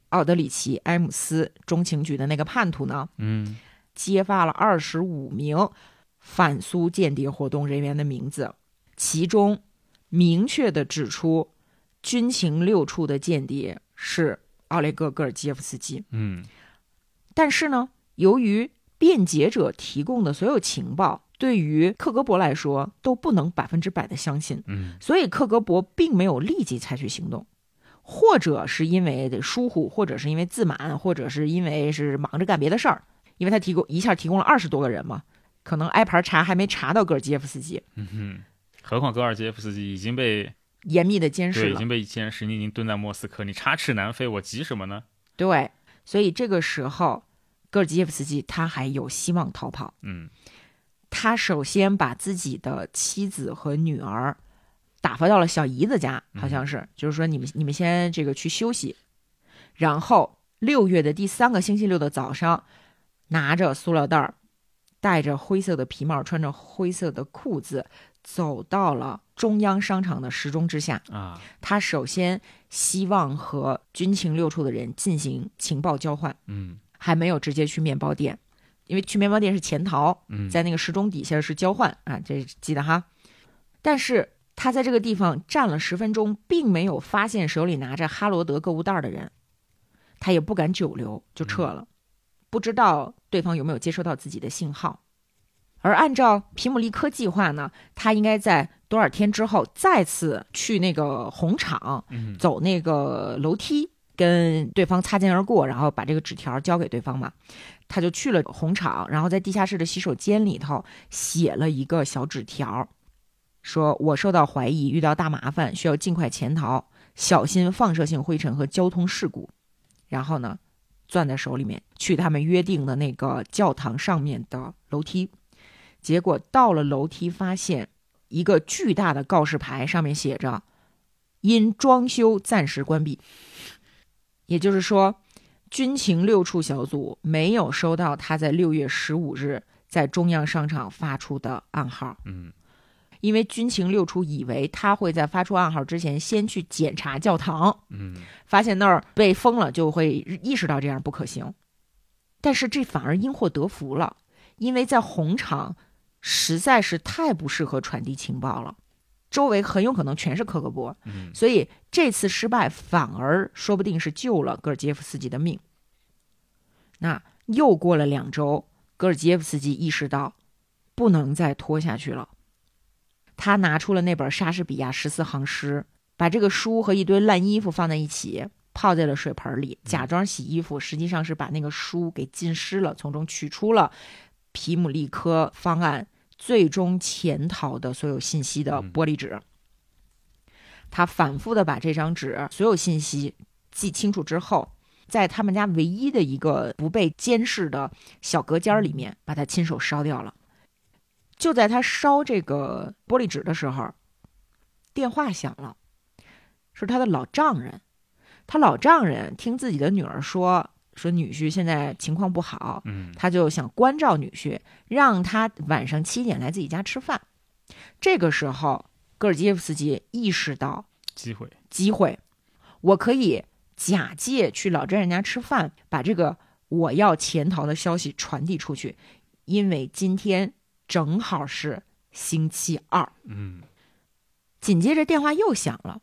奥德里奇·埃姆斯中情局的那个叛徒呢，嗯，揭发了二十五名反苏间谍活动人员的名字。其中明确地指出军情六处的间谍是奥列戈·戈尔基耶夫斯基。嗯，但是呢，由于辩解者提供的所有情报对于克格勃来说都不能百分之百的相信，嗯，所以克格勃并没有立即采取行动，或者是因为疏忽，或者是因为自满，或者是因为是忙着干别的事儿，因为他提供一下提供了二十多个人嘛，可能挨盘查还没查到戈尔基耶夫斯基。嗯哼，何况戈尔基耶夫斯基已经被严密的监视了，对，已经被监视，你已经蹲在莫斯科，你插翅难飞，我急什么呢？对，所以这个时候，戈尔基耶夫斯基他还有希望逃跑。嗯，他首先把自己的妻子和女儿打发到了小姨子家，好像是，嗯、就是说你们你们先这个去休息。然后六月的第三个星期六的早上，拿着塑料袋，戴着灰色的皮帽，穿着灰色的裤子，走到了中央商场的时钟之下啊，他首先希望和军情六处的人进行情报交换，嗯，还没有直接去面包店，因为去面包店是潜逃，嗯，在那个时钟底下是交换啊，这记得哈。但是他在这个地方站了十分钟，并没有发现手里拿着哈罗德购物袋的人，他也不敢久留，就撤了，嗯，不知道对方有没有接收到自己的信号。而按照皮姆利科计划呢，他应该在多少天之后再次去那个红场，嗯，走那个楼梯跟对方擦肩而过，然后把这个纸条交给对方嘛。他就去了红场，然后在地下室的洗手间里头写了一个小纸条，说我受到怀疑，遇到大麻烦，需要尽快潜逃，小心放射性灰尘和交通事故。然后呢，攥在手里面去他们约定的那个教堂上面的楼梯。结果到了楼梯，发现一个巨大的告示牌，上面写着因装修暂时关闭，也就是说军情六处小组没有收到他在六月十五日在中央商场发出的暗号。嗯，因为军情六处以为他会在发出暗号之前先去检查教堂，嗯，发现那儿被封了，就会意识到这样不可行。但是这反而因祸得福了，因为在红场实在是太不适合传递情报了，周围很有可能全是克格勃，嗯，所以这次失败反而说不定是救了戈尔基耶夫斯基的命。那又过了两周，戈尔基耶夫斯基意识到不能再拖下去了，他拿出了那本莎士比亚十四行诗，把这个书和一堆烂衣服放在一起，泡在了水盆里，假装洗衣服，实际上是把那个书给浸湿了，从中取出了皮姆利科方案最终潜逃的所有信息的玻璃纸。他反复的把这张纸所有信息记清楚之后，在他们家唯一的一个不被监视的小隔间里面把它亲手烧掉了。就在他烧这个玻璃纸的时候，电话响了，是他的老丈人。他老丈人听自己的女儿说说女婿现在情况不好，嗯，他就想关照女婿，让他晚上七点来自己家吃饭。这个时候戈尔基耶夫斯基意识到机会，机会，我可以假借去老丈人家吃饭，把这个我要潜逃的消息传递出去，因为今天正好是星期二。嗯，紧接着电话又响了，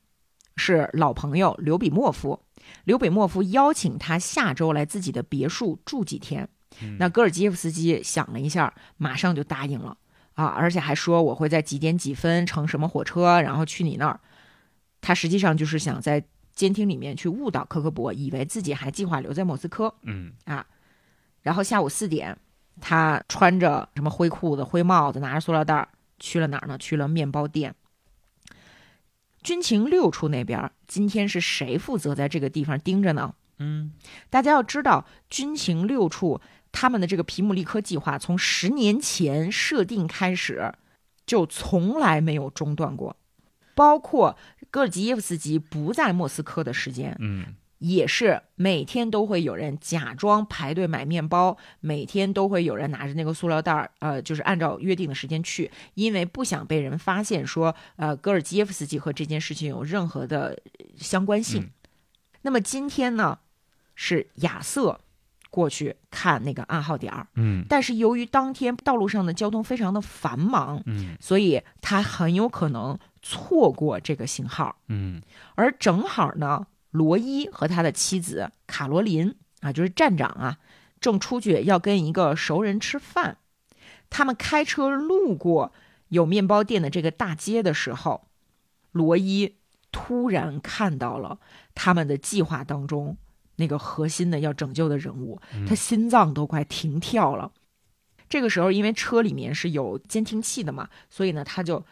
是老朋友刘比莫夫。刘比莫夫邀请他下周来自己的别墅住几天。嗯，那戈尔基耶夫斯基想了一下，马上就答应了啊，而且还说我会在几点几分乘什么火车，然后去你那儿。他实际上就是想在监听里面去误导科克勃，以为自己还计划留在莫斯科。嗯啊，然后下午四点，他穿着什么灰裤子、灰帽子，拿着塑料袋，去了哪儿呢？去了面包店。军情六处那边，今天是谁负责在这个地方盯着呢？嗯，大家要知道，军情六处他们的这个皮姆利科计划从十年前设定开始，就从来没有中断过。包括戈尔基耶夫斯基不在莫斯科的时间，嗯，也是每天都会有人假装排队买面包，每天都会有人拿着那个塑料袋，呃，就是按照约定的时间去，因为不想被人发现说，呃，戈尔基耶夫斯基和这件事情有任何的相关性。嗯，那么今天呢，是亚瑟过去看那个暗号点儿，嗯，但是由于当天道路上的交通非常的繁忙，嗯，所以他很有可能错过这个信号，嗯，而正好呢，罗伊和他的妻子卡罗琳啊，就是站长啊，正出去要跟一个熟人吃饭，他们开车路过有面包店的这个大街的时候，罗伊突然看到了他们的计划当中那个核心的要拯救的人物，他心脏都快停跳了。嗯，这个时候因为车里面是有监听器的嘛，所以呢他就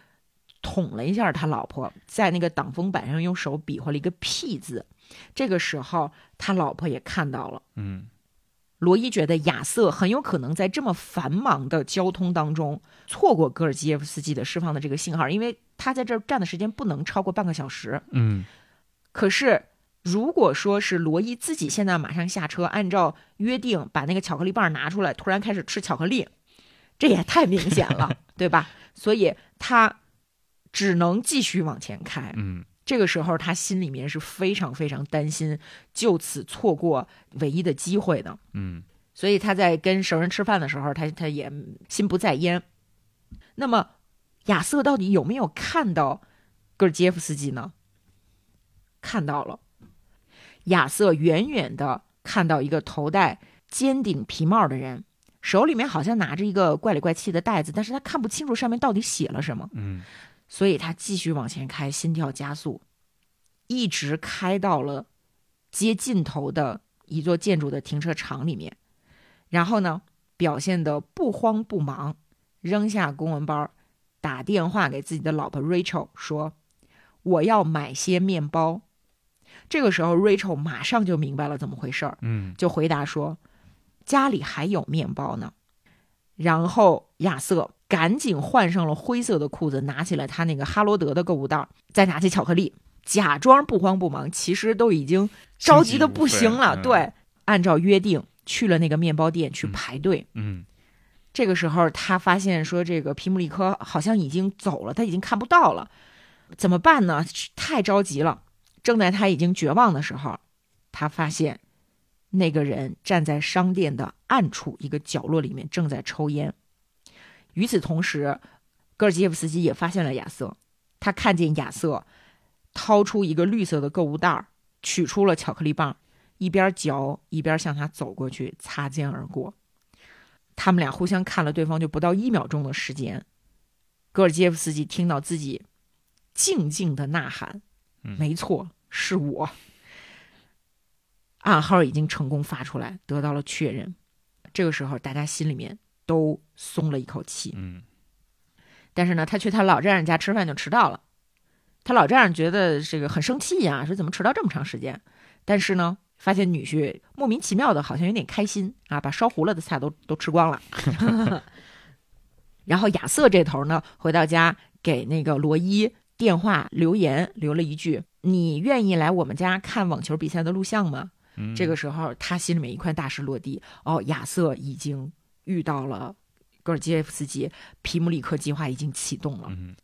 捅了一下他老婆，在那个挡风板上用手比划了一个 P 字。这个时候他老婆也看到了。嗯，罗伊觉得亚瑟很有可能在这么繁忙的交通当中错过戈尔基耶夫斯基的释放的这个信号，因为他在这儿站的时间不能超过半个小时。嗯，可是如果说是罗伊自己现在马上下车，按照约定把那个巧克力棒拿出来，突然开始吃巧克力，这也太明显了，对吧？所以他只能继续往前开。嗯，这个时候他心里面是非常非常担心，就此错过唯一的机会的。嗯，所以他在跟熟人吃饭的时候，他他也心不在焉。那么，亚瑟到底有没有看到戈尔基耶夫斯基呢？看到了。亚瑟远远的看到一个头戴尖顶皮帽的人，手里面好像拿着一个怪里怪气的袋子，但是他看不清楚上面到底写了什么。嗯，所以他继续往前开，心跳加速，一直开到了接尽头的一座建筑的停车场里面，然后呢表现得不慌不忙，扔下公文包，打电话给自己的老婆 Rachel 说我要买些面包。这个时候 Rachel 马上就明白了怎么回事儿，嗯，就回答说家里还有面包呢。然后亚瑟赶紧换上了灰色的裤子，拿起了他那个哈罗德的购物袋，再拿起巧克力，假装不慌不忙，其实都已经着急的不行了。嗯，对，按照约定去了那个面包店去排队。 嗯, 嗯这个时候他发现说这个皮姆利科好像已经走了，他已经看不到了，怎么办呢？太着急了。正在他已经绝望的时候，他发现那个人站在商店的暗处一个角落里面正在抽烟。与此同时，戈尔基耶夫斯基也发现了亚瑟，他看见亚瑟掏出一个绿色的购物袋，取出了巧克力棒，一边嚼一边向他走过去，擦肩而过。他们俩互相看了对方就不到一秒钟的时间，戈尔基耶夫斯基听到自己静静的呐喊，没错，是我。暗号已经成功发出来，得到了确认。这个时候大家心里面都松了一口气。嗯，但是呢他去他老丈人家吃饭就迟到了，他老丈人觉得这个很生气啊，说怎么迟到这么长时间。但是呢发现女婿莫名其妙的好像有点开心啊，把烧糊了的菜都都吃光了。然后亚瑟这头呢回到家给那个罗伊电话留言，留了一句：你愿意来我们家看网球比赛的录像吗？嗯，这个时候他心里面一块大石落地，哦，亚瑟已经遇到了戈尔基耶夫斯基，皮姆里克计划已经启动了。嗯，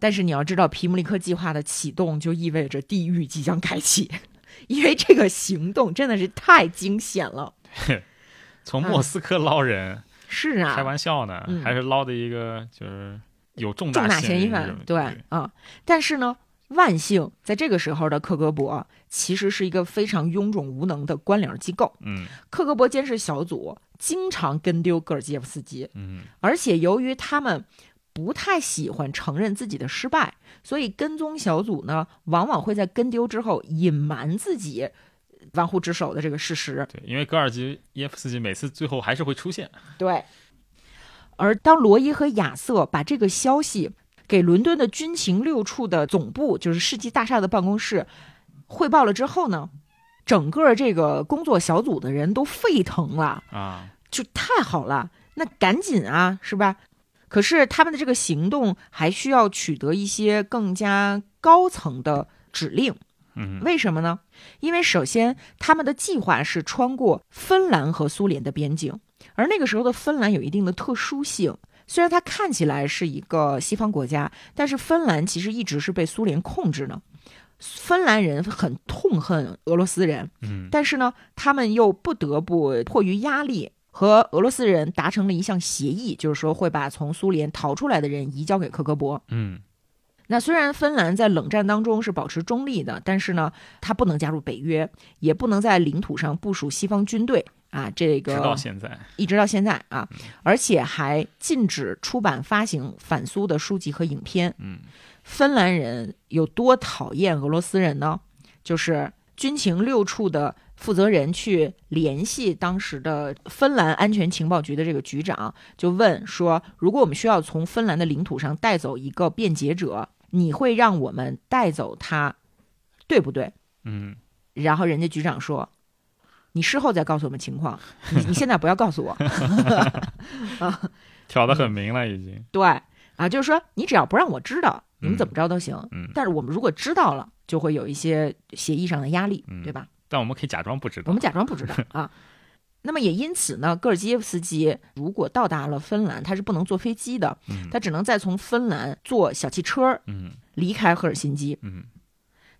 但是你要知道，皮姆里克计划的启动就意味着地狱即将开启，因为这个行动真的是太惊险了。从莫斯科捞人，啊是啊，开玩笑呢，嗯，还是捞的一个就是有重大嫌疑犯。对啊，嗯，但是呢，万幸在这个时候的克格勃其实是一个非常臃肿无能的官僚机构。嗯，克格勃监视小组经常跟丢戈尔基耶夫斯基，嗯，而且由于他们不太喜欢承认自己的失败，所以跟踪小组呢往往会在跟丢之后隐瞒自己玩忽职守的这个事实。对，因为戈尔基耶夫斯基每次最后还是会出现。对，而当罗伊和亚瑟把这个消息给伦敦的军情六处的总部，就是世纪大厦的办公室汇报了之后呢，整个这个工作小组的人都沸腾了啊，就太好了，那赶紧啊，是吧？可是他们的这个行动还需要取得一些更加高层的指令。嗯，为什么呢？因为首先他们的计划是穿过芬兰和苏联的边境，而那个时候的芬兰有一定的特殊性，虽然它看起来是一个西方国家，但是芬兰其实一直是被苏联控制的。芬兰人很痛恨俄罗斯人，嗯，但是呢，他们又不得不迫于压力和俄罗斯人达成了一项协议，就是说会把从苏联逃出来的人移交给克格勃。嗯，那虽然芬兰在冷战当中是保持中立的，但是呢，它不能加入北约，也不能在领土上部署西方军队啊，这个直到现在，一直到现在啊，嗯，而且还禁止出版发行反苏的书籍和影片。嗯，芬兰人有多讨厌俄罗斯人呢？就是军情六处的负责人去联系当时的芬兰安全情报局的这个局长，就问说，如果我们需要从芬兰的领土上带走一个辩解者，你会让我们带走他对不对？嗯，然后人家局长说，你事后再告诉我们情况， 你, 你现在不要告诉我。挑得很明了已经。嗯，对啊，就是说你只要不让我知道你们怎么着都行，嗯嗯，但是我们如果知道了就会有一些协议上的压力，嗯，对吧？但我们可以假装不知道，我们假装不知道啊。那么也因此呢，戈尔基耶夫斯基如果到达了芬兰，他是不能坐飞机的，嗯，他只能再从芬兰坐小汽车，嗯，离开赫尔辛基。嗯，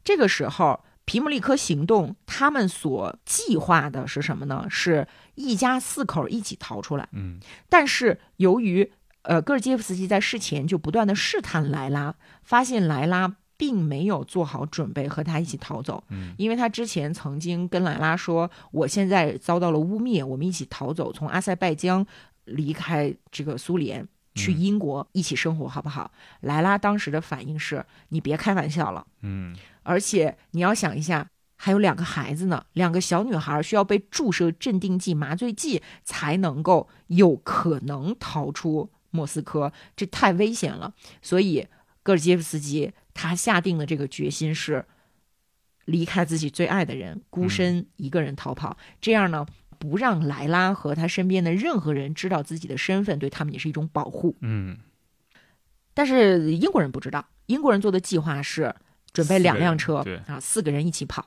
这个时候皮姆利科行动他们所计划的是什么呢？是一家四口一起逃出来。嗯，但是由于呃戈尔基耶夫斯基在事前就不断的试探莱拉，发现莱拉并没有做好准备和他一起逃走，嗯，因为他之前曾经跟莱拉说，我现在遭到了污蔑，我们一起逃走，从阿塞拜疆离开这个苏联去英国一起生活好不好？嗯，莱拉当时的反应是，你别开玩笑了，嗯，而且你要想一下，还有两个孩子呢，两个小女孩需要被注射镇定剂、麻醉剂才能够有可能逃出莫斯科，这太危险了。所以戈尔基耶夫斯基他下定的这个决心是离开自己最爱的人，孤身一个人逃跑，嗯，这样呢不让莱拉和他身边的任何人知道自己的身份，对他们也是一种保护。嗯，但是英国人不知道，英国人做的计划是准备两辆车，对啊，四个人一起跑，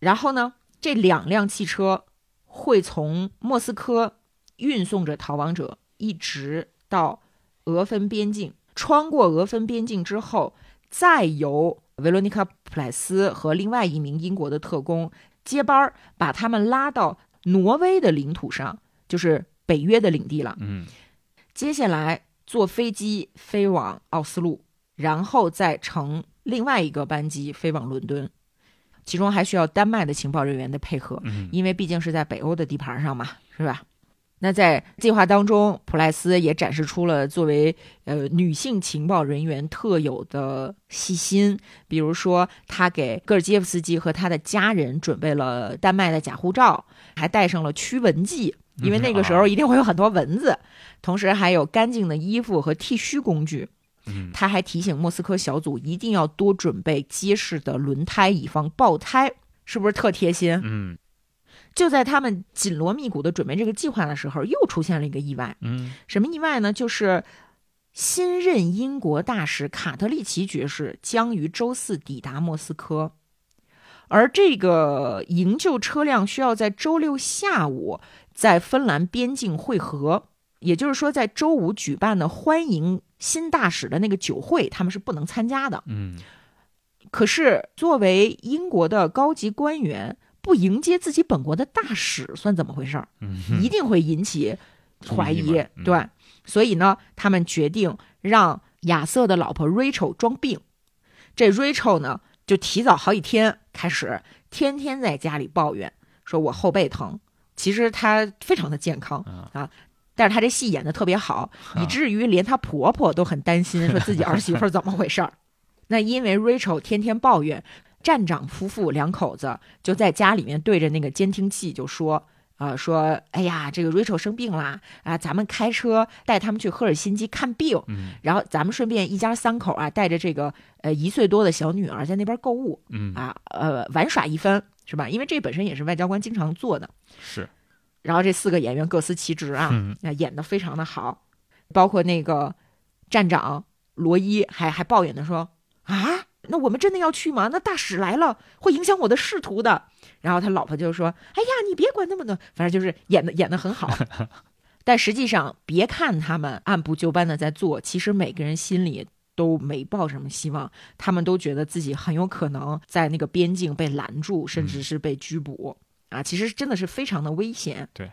然后呢这两辆汽车会从莫斯科运送着逃亡者一直到俄芬边境，穿过俄芬边境之后，再由维罗妮卡·普莱斯和另外一名英国的特工接班，把他们拉到挪威的领土上，就是北约的领地了。嗯，接下来坐飞机飞往奥斯陆，然后再乘另外一个班机飞往伦敦，其中还需要丹麦的情报人员的配合，嗯，因为毕竟是在北欧的地盘上嘛，是吧？那在计划当中，普莱斯也展示出了作为呃女性情报人员特有的细心，比如说她给戈尔基耶夫斯基和他的家人准备了丹麦的假护照，还带上了驱蚊剂，因为那个时候一定会有很多蚊子，嗯啊，同时还有干净的衣服和剃须工具。他还提醒莫斯科小组一定要多准备结实的轮胎，以防爆胎，是不是特贴心？嗯，就在他们紧锣密鼓的准备这个计划的时候，又出现了一个意外。嗯，什么意外呢？就是新任英国大使卡特利奇爵士将于周四抵达莫斯科，而这个营救车辆需要在周六下午在芬兰边境会合，也就是说在周五举办的欢迎新大使的那个酒会他们是不能参加的。嗯，可是作为英国的高级官员，不迎接自己本国的大使算怎么回事？一定会引起怀疑。嗯、对、嗯，所以呢他们决定让亚瑟的老婆 Rachel 装病。这 Rachel 呢就提早好几天开始天天在家里抱怨说我后背疼，其实她非常的健康啊，但是她这戏演的特别好，以至于连她婆婆都很担心说自己儿媳妇怎么回事儿。那因为 Rachel 天天抱怨，站长夫妇两口子就在家里面对着那个监听器就说啊、呃，说，哎呀，这个 Rachel 生病啦，啊、呃，咱们开车带他们去赫尔辛基看病，嗯、然后咱们顺便一家三口啊，带着这个呃一岁多的小女儿在那边购物，嗯啊，呃，玩耍一番，是吧？因为这本身也是外交官经常做的，是。然后这四个演员各司其职啊，嗯、演得非常的好，包括那个站长罗伊还还抱怨的说啊。那我们真的要去吗？那大使来了会影响我的仕途的。然后他老婆就说，哎呀你别管那么多，反正就是演的演的很好。但实际上别看他们按部就班的在做，其实每个人心里都没抱什么希望，他们都觉得自己很有可能在那个边境被拦住，甚至是被拘捕、嗯、啊，其实真的是非常的危险。对。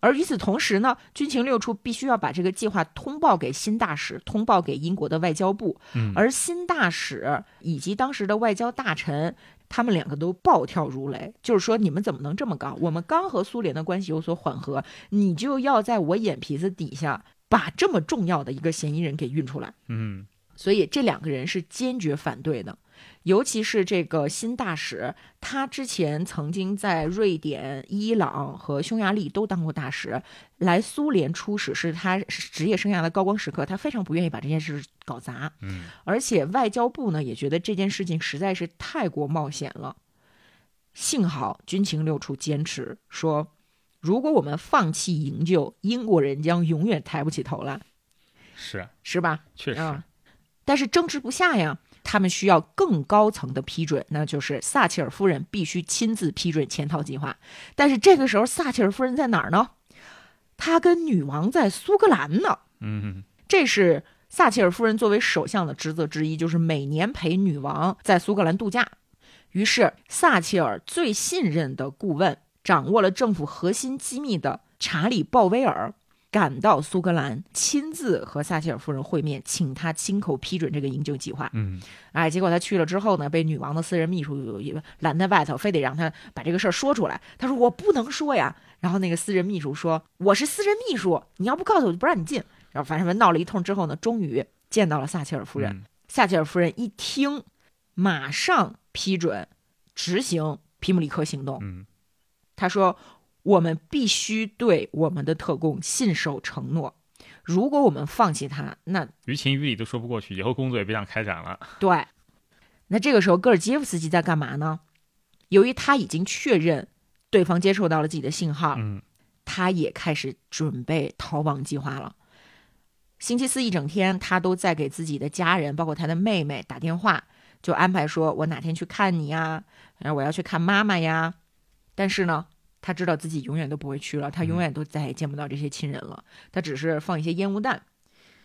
而与此同时呢，军情六处必须要把这个计划通报给新大使，通报给英国的外交部。嗯，而新大使以及当时的外交大臣，他们两个都暴跳如雷，就是说你们怎么能这么搞？我们刚和苏联的关系有所缓和，你就要在我眼皮子底下把这么重要的一个嫌疑人给运出来。嗯，所以这两个人是坚决反对的。尤其是这个新大使，他之前曾经在瑞典、伊朗和匈牙利都当过大使，来苏联出使是他职业生涯的高光时刻，他非常不愿意把这件事搞砸。嗯，而且外交部呢也觉得这件事情实在是太过冒险了。幸好军情六处坚持说，如果我们放弃营救，英国人将永远抬不起头来。是是吧？确实、嗯。但是争执不下呀。他们需要更高层的批准，那就是撒切尔夫人必须亲自批准潜逃计划。但是这个时候撒切尔夫人在哪儿呢？她跟女王在苏格兰呢。嗯，这是撒切尔夫人作为首相的职责之一，就是每年陪女王在苏格兰度假。于是撒切尔最信任的顾问，掌握了政府核心机密的查理·鲍威尔赶到苏格兰，亲自和撒切尔夫人会面，请他亲口批准这个营救计划。嗯，哎，结果他去了之后呢，被女王的私人秘书拦在外头，非得让他把这个事儿说出来。他说我不能说呀。然后那个私人秘书说我是私人秘书，你要不告诉我就不让你进。然后反正闹了一通之后呢，终于见到了撒切尔夫人。嗯、撒切尔夫人一听，马上批准执行皮姆里克行动。嗯，他说，我们必须对我们的特工信守承诺，如果我们放弃他，那于情于理都说不过去，以后工作也别想开展了。对，那这个时候戈尔基耶夫斯基在干嘛呢？由于他已经确认对方接受到了自己的信号、嗯、他也开始准备逃亡计划了。星期四一整天他都在给自己的家人，包括他的妹妹打电话，就安排说我哪天去看你呀，然后我要去看妈妈呀。但是呢他知道自己永远都不会去了，他永远都再也见不到这些亲人了。他只是放一些烟雾弹，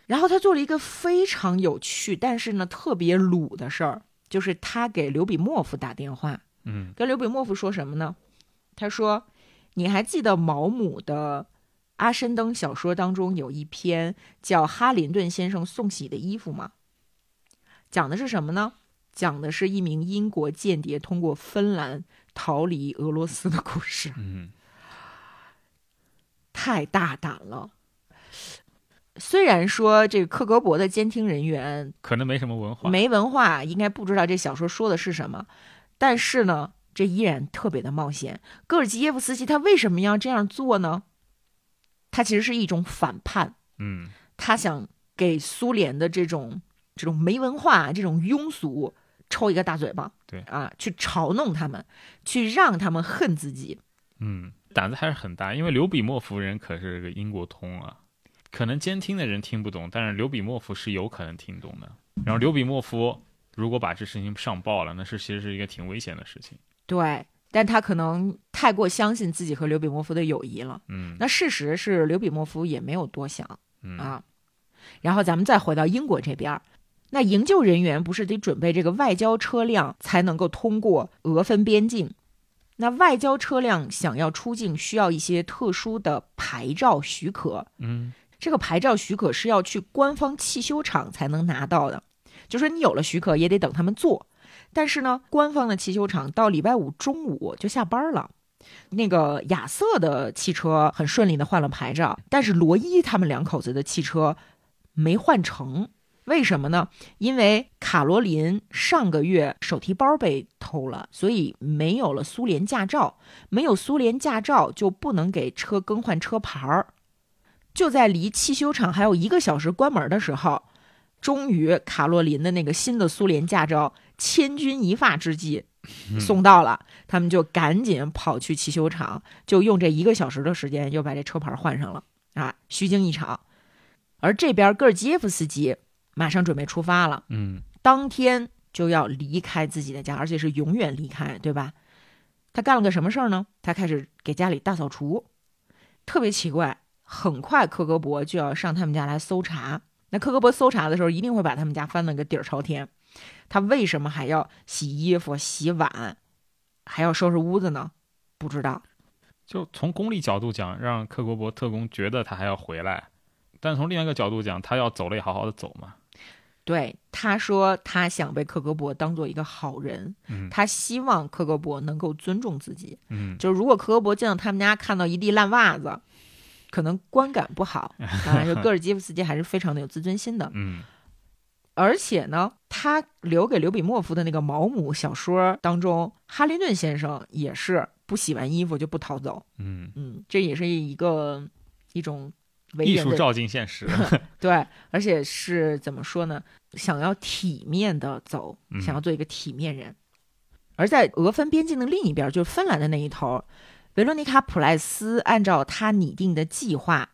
然后他做了一个非常有趣，但是呢特别鲁的事儿，就是他给刘比莫夫打电话。嗯，跟刘比莫夫说什么呢？他说：“你还记得毛姆的阿申登小说当中有一篇叫《哈林顿先生送洗的衣服》吗？讲的是什么呢？讲的是一名英国间谍通过芬兰。”逃离俄罗斯的故事，嗯，太大胆了。虽然说这个克格勃的监听人员可能没什么文化，没文化，应该不知道这小说说的是什么，但是呢，这依然特别的冒险。戈尔基耶夫斯基他为什么要这样做呢？他其实是一种反叛，嗯，他想给苏联的这种这种没文化、这种庸俗。抽一个大嘴巴，对啊，去嘲弄他们，去让他们恨自己。嗯，胆子还是很大，因为刘比莫夫人可是个英国通啊，可能监听的人听不懂，但是刘比莫夫是有可能听懂的。然后刘比莫夫如果把这事情上报了，那是其实是一个挺危险的事情。对，但他可能太过相信自己和刘比莫夫的友谊了。嗯，那事实是刘比莫夫也没有多想、嗯、啊。然后咱们再回到英国这边，那营救人员不是得准备这个外交车辆才能够通过俄芬边境？那外交车辆想要出境需要一些特殊的牌照许可。嗯，这个牌照许可是要去官方汽修厂才能拿到的，就是你有了许可也得等他们做，但是呢，官方的汽修厂到礼拜五中午就下班了。那个亚瑟的汽车很顺利的换了牌照，但是罗伊他们两口子的汽车没换成，为什么呢？因为卡罗琳上个月手提包被偷了，所以没有了苏联驾照，没有苏联驾照就不能给车更换车牌儿。就在离汽修厂还有一个小时关门的时候，终于卡罗琳的那个新的苏联驾照千钧一发之际送到了，他们就赶紧跑去汽修厂，就用这一个小时的时间又把这车牌换上了啊，虚惊一场。而这边戈尔基耶夫斯基马上准备出发了，嗯，当天就要离开自己的家，而且是永远离开，对吧？他干了个什么事儿呢？他开始给家里大扫除，特别奇怪。很快克格勃就要上他们家来搜查，那克格勃搜查的时候一定会把他们家翻了个底儿朝天。他为什么还要洗衣服洗碗还要收拾屋子呢？不知道。就从功利角度讲，让克格勃特工觉得他还要回来，但从另外一个角度讲，他要走了也好好的走嘛。对，他说他想被克格勃当做一个好人、嗯、他希望克格勃能够尊重自己、嗯、就是如果克格勃进到他们家看到一地烂袜子，可能观感不好。当然，就戈尔基夫斯基还是非常的有自尊心的。嗯，而且呢，他留给刘比莫夫的那个毛姆小说当中，哈林顿先生也是不洗完衣服就不逃走。嗯嗯，这也是一个一种艺术照进现实。对，而且是怎么说呢？想要体面的走，想要做一个体面人。嗯、而在俄芬边境的另一边，就是芬兰的那一头。维罗妮卡·普赖斯按照他拟定的计划，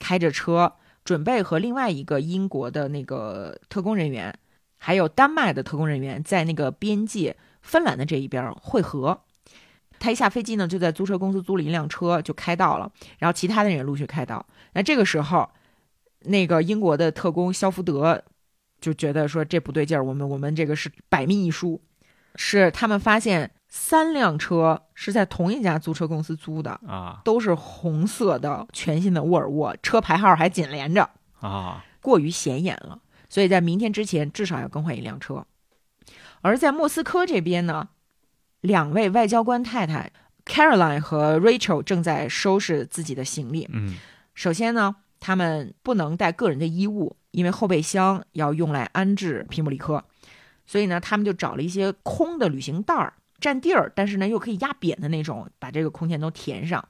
开着车准备和另外一个英国的那个特工人员，还有丹麦的特工人员在那个边界芬兰的这一边汇合。他一下飞机呢，就在租车公司租了一辆车就开到了，然后其他的人陆续开到。那这个时候，那个英国的特工肖福德就觉得说这不对劲儿，我们我们这个是百密一疏，是他们发现。三辆车是在同一家租车公司租的啊，都是红色的全新的沃尔沃，车牌号还紧连着啊，过于显眼了，所以在明天之前至少要更换一辆车。而在莫斯科这边呢，两位外交官太太 Caroline 和 Rachel 正在收拾自己的行李。嗯，首先呢，他们不能带个人的衣物，因为后备箱要用来安置皮姆里科，所以呢，他们就找了一些空的旅行袋儿。占地儿，但是呢又可以压扁的那种，把这个空间都填上。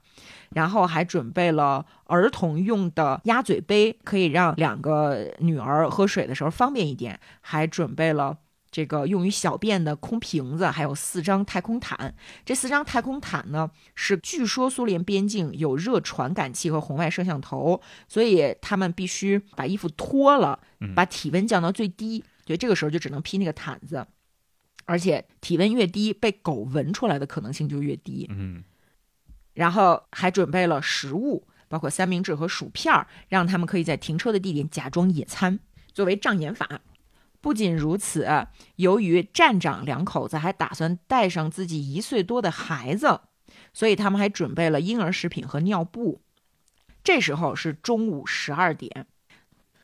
然后还准备了儿童用的鸭嘴杯，可以让两个女儿喝水的时候方便一点。还准备了这个用于小便的空瓶子，还有四张太空毯。这四张太空毯呢，是据说苏联边境有热传感器和红外摄像头，所以他们必须把衣服脱了，把体温降到最低，所以这个时候就只能披那个毯子。而且体温越低，被狗闻出来的可能性就越低。嗯，然后还准备了食物，包括三明治和薯片，让他们可以在停车的地点假装野餐，作为障眼法。不仅如此，由于站长两口子还打算带上自己一岁多的孩子，所以他们还准备了婴儿食品和尿布。这时候是中午十二点，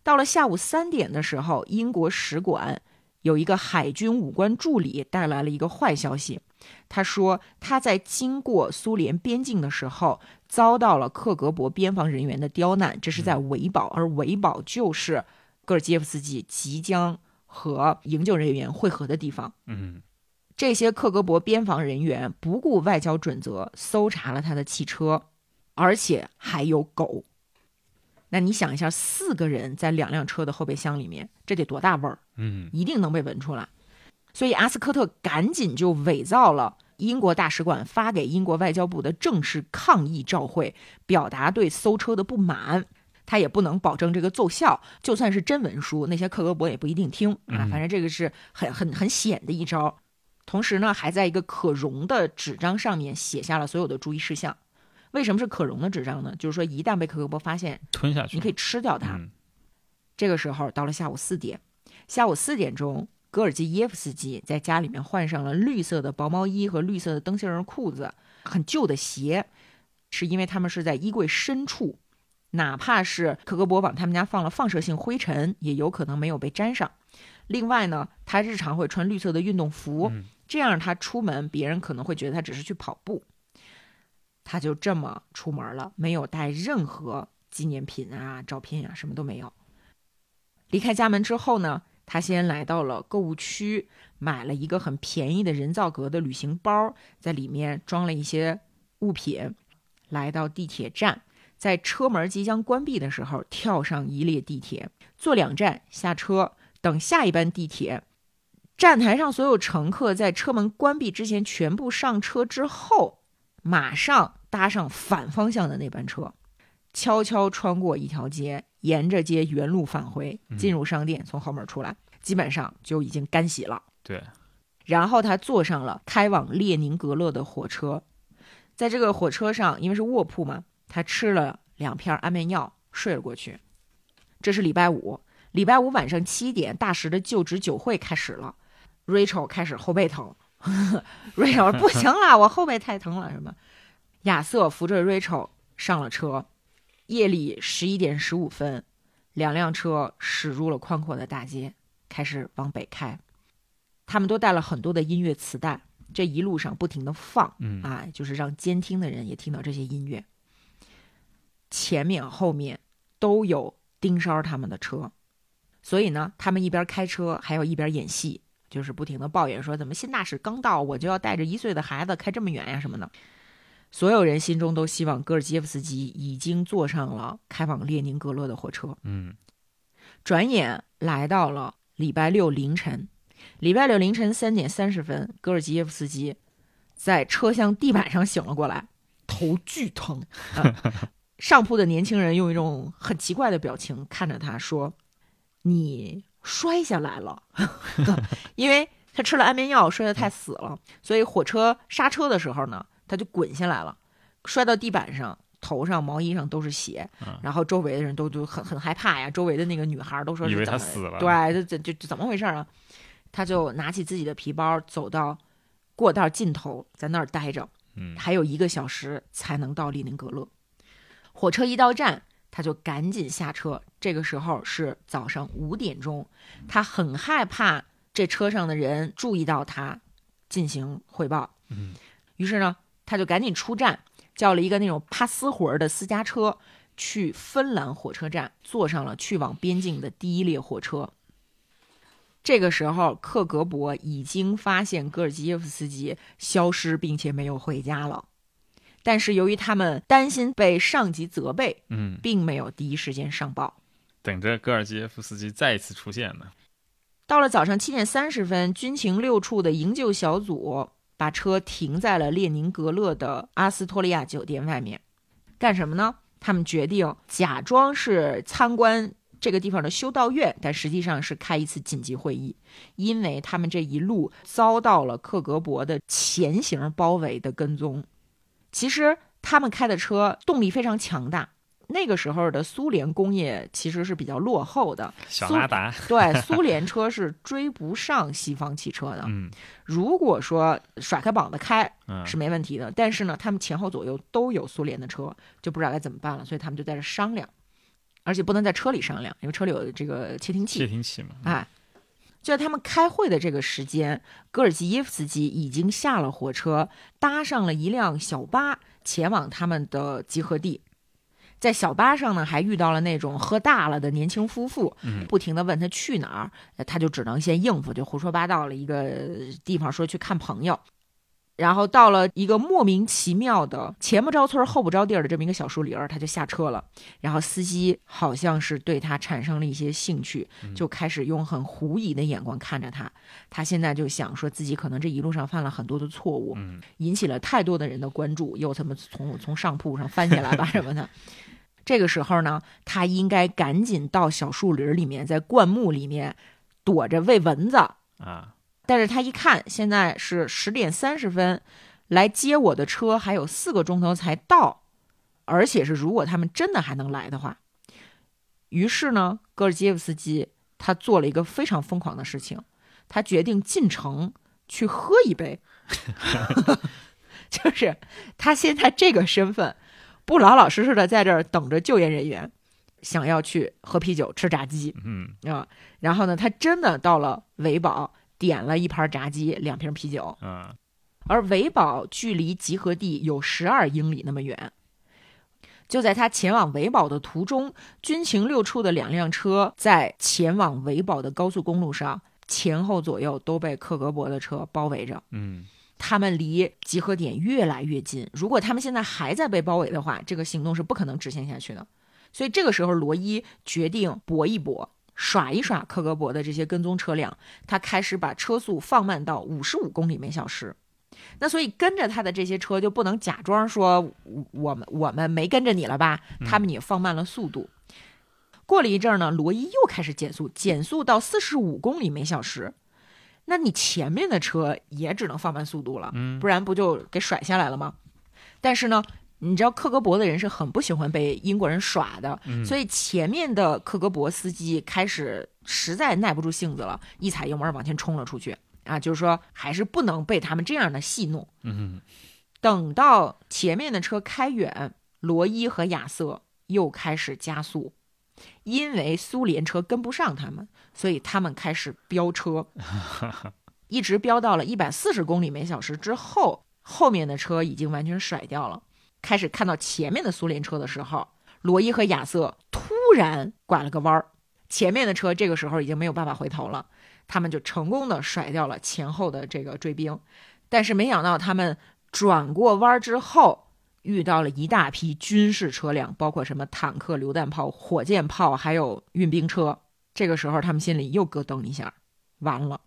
到了下午三点的时候，英国使馆。有一个海军武官助理带来了一个坏消息，他说他在经过苏联边境的时候遭到了克格勃边防人员的刁难，这是在维堡，而维堡就是戈尔基耶夫斯基即将和营救人员会合的地方。嗯，这些克格勃边防人员不顾外交准则搜查了他的汽车，而且还有狗。那你想一下，四个人在两辆车的后备箱里面，这得多大味儿？嗯，一定能被闻出来。所以阿斯科特赶紧就伪造了英国大使馆发给英国外交部的正式抗议照会，表达对搜车的不满。他也不能保证这个奏效，就算是真文书，那些克格勃也不一定听啊。反正这个是很很很险的一招。同时呢，还在一个可溶的纸张上面写下了所有的注意事项。为什么是可溶的纸张呢？就是说，一旦被克格勃发现，吞下去，你可以吃掉它。嗯、这个时候到了下午四点，下午四点钟，戈尔基耶夫斯基在家里面换上了绿色的薄毛衣和绿色的灯芯儿裤子，很旧的鞋，是因为他们是在衣柜深处。哪怕是克格勃往他们家放了放射性灰尘，也有可能没有被沾上。另外呢，他日常会穿绿色的运动服，这样他出门别人可能会觉得他只是去跑步。他就这么出门了，没有带任何纪念品啊、照片啊，什么都没有。离开家门之后呢，他先来到了购物区，买了一个很便宜的人造革的旅行包，在里面装了一些物品，来到地铁站。在车门即将关闭的时候，跳上一列地铁，坐两站下车，等下一班地铁。站台上所有乘客在车门关闭之前全部上车之后，马上搭上反方向的那班车，悄悄穿过一条街，沿着街原路返回，进入商店，从后门出来，基本上就已经干洗了。对。然后他坐上了开往列宁格勒的火车，在这个火车上，因为是卧铺嘛，他吃了两片安眠药，睡了过去。这是礼拜五，礼拜五晚上七点，大使的就职酒会开始了。Rachel 开始后背疼，Rachel 不行了，我后背太疼了，什么？亚瑟扶着 Rachel 上了车。夜里十一点十五分，两辆车驶入了宽阔的大街，开始往北开。他们都带了很多的音乐磁带，这一路上不停的放，嗯、啊，就是让监听的人也听到这些音乐。前面后面都有盯梢他们的车，所以呢，他们一边开车还要一边演戏，就是不停的抱怨说，怎么新大使刚到我就要带着一岁的孩子开这么远呀、啊、什么的。所有人心中都希望戈尔基耶夫斯基已经坐上了开往列宁格勒的火车。嗯，转眼来到了礼拜六凌晨，礼拜六凌晨三点三十分，戈尔基耶夫斯基在车厢地板上醒了过来，头巨疼。嗯上铺的年轻人用一种很奇怪的表情看着他说，你摔下来了因为他吃了安眠药摔得太死了，所以火车刹车的时候呢，他就滚下来了，摔到地板上，头上毛衣上都是血，然后周围的人都就很很害怕呀，周围的那个女孩都说是以为他死了，对，就就就怎么回事啊。他就拿起自己的皮包走到过道尽头，在那儿待着，还有一个小时才能到列宁格勒。火车一到站，他就赶紧下车。这个时候是早上五点钟，他很害怕这车上的人注意到他进行汇报。嗯，于是呢，他就赶紧出站，叫了一个那种趴私活的私家车，去芬兰火车站，坐上了去往边境的第一列火车。这个时候，克格勃已经发现戈尔基耶夫斯基消失并且没有回家了。但是由于他们担心被上级责备，嗯，并没有第一时间上报，等着戈尔基耶夫斯基再一次出现呢。到了早上七点三十分，军情六处的营救小组把车停在了列宁格勒的阿斯托利亚酒店外面。干什么呢？他们决定假装是参观这个地方的修道院，但实际上是开一次紧急会议，因为他们这一路遭到了克格勃的前行包围的跟踪。其实他们开的车动力非常强大，那个时候的苏联工业其实是比较落后的，小拉达对苏联车是追不上西方汽车的、嗯、如果说甩开膀子开是没问题的、嗯、但是呢，他们前后左右都有苏联的车，就不知道该怎么办了，所以他们就在这商量，而且不能在车里商量，因为车里有这个窃听器，窃听器嘛、嗯、哎，就在他们开会的这个时间，戈尔基耶夫斯基已经下了火车，搭上了一辆小巴，前往他们的集合地。在小巴上呢，还遇到了那种喝大了的年轻夫妇，不停地问他去哪儿，他就只能先应付，就胡说八道了一个地方，说去看朋友。然后到了一个莫名其妙的前不着村后不着地的这么一个小树林，他就下车了，然后司机好像是对他产生了一些兴趣，就开始用很狐疑的眼光看着他。他现在就想说自己可能这一路上犯了很多的错误，引起了太多的人的关注，又怎么从从上铺上翻下来吧什么的。这个时候呢，他应该赶紧到小树林里面，在灌木里面躲着喂蚊子啊。但是他一看，现在是十点三十分，来接我的车还有四个钟头才到，而且是如果他们真的还能来的话。于是呢，戈尔基耶夫斯基他做了一个非常疯狂的事情，他决定进城去喝一杯。就是他现在这个身份，不老老实实的在这儿等着救援人员，想要去喝啤酒吃炸鸡。嗯啊，然后呢，他真的到了维堡。点了一盘炸鸡，两瓶啤酒。嗯，而维堡距离集合地有十二英里那么远。就在他前往维堡的途中，军情六处的两辆车在前往维堡的高速公路上，前后左右都被克格勃的车包围着。嗯，他们离集合点越来越近。如果他们现在还在被包围的话，这个行动是不可能执行下去的。所以这个时候，罗伊决定搏一搏。耍一耍克格勃的这些跟踪车辆，他开始把车速放慢到五十五公里每小时。那所以跟着他的这些车就不能假装说我们我们没跟着你了吧，他们也放慢了速度。嗯、过了一阵呢，罗伊又开始减速，减速到四十五公里每小时。那你前面的车也只能放慢速度了，不然不就给甩下来了吗？但是呢，你知道克格勃的人是很不喜欢被英国人耍的，嗯、所以前面的克格勃司机开始实在耐不住性子了，一踩油门往前冲了出去啊，就是说还是不能被他们这样的戏弄。嗯，等到前面的车开远，罗伊和亚瑟又开始加速，因为苏联车跟不上他们，所以他们开始飙车，一直飙到了一百四十公里每小时之后，后面的车已经完全甩掉了。开始看到前面的苏联车的时候，罗伊和亚瑟突然拐了个弯儿，前面的车这个时候已经没有办法回头了，他们就成功的甩掉了前后的这个追兵。但是没想到他们转过弯之后，遇到了一大批军事车辆，包括什么坦克、榴弹炮、火箭炮，还有运兵车。这个时候他们心里又咯噔一下，完了，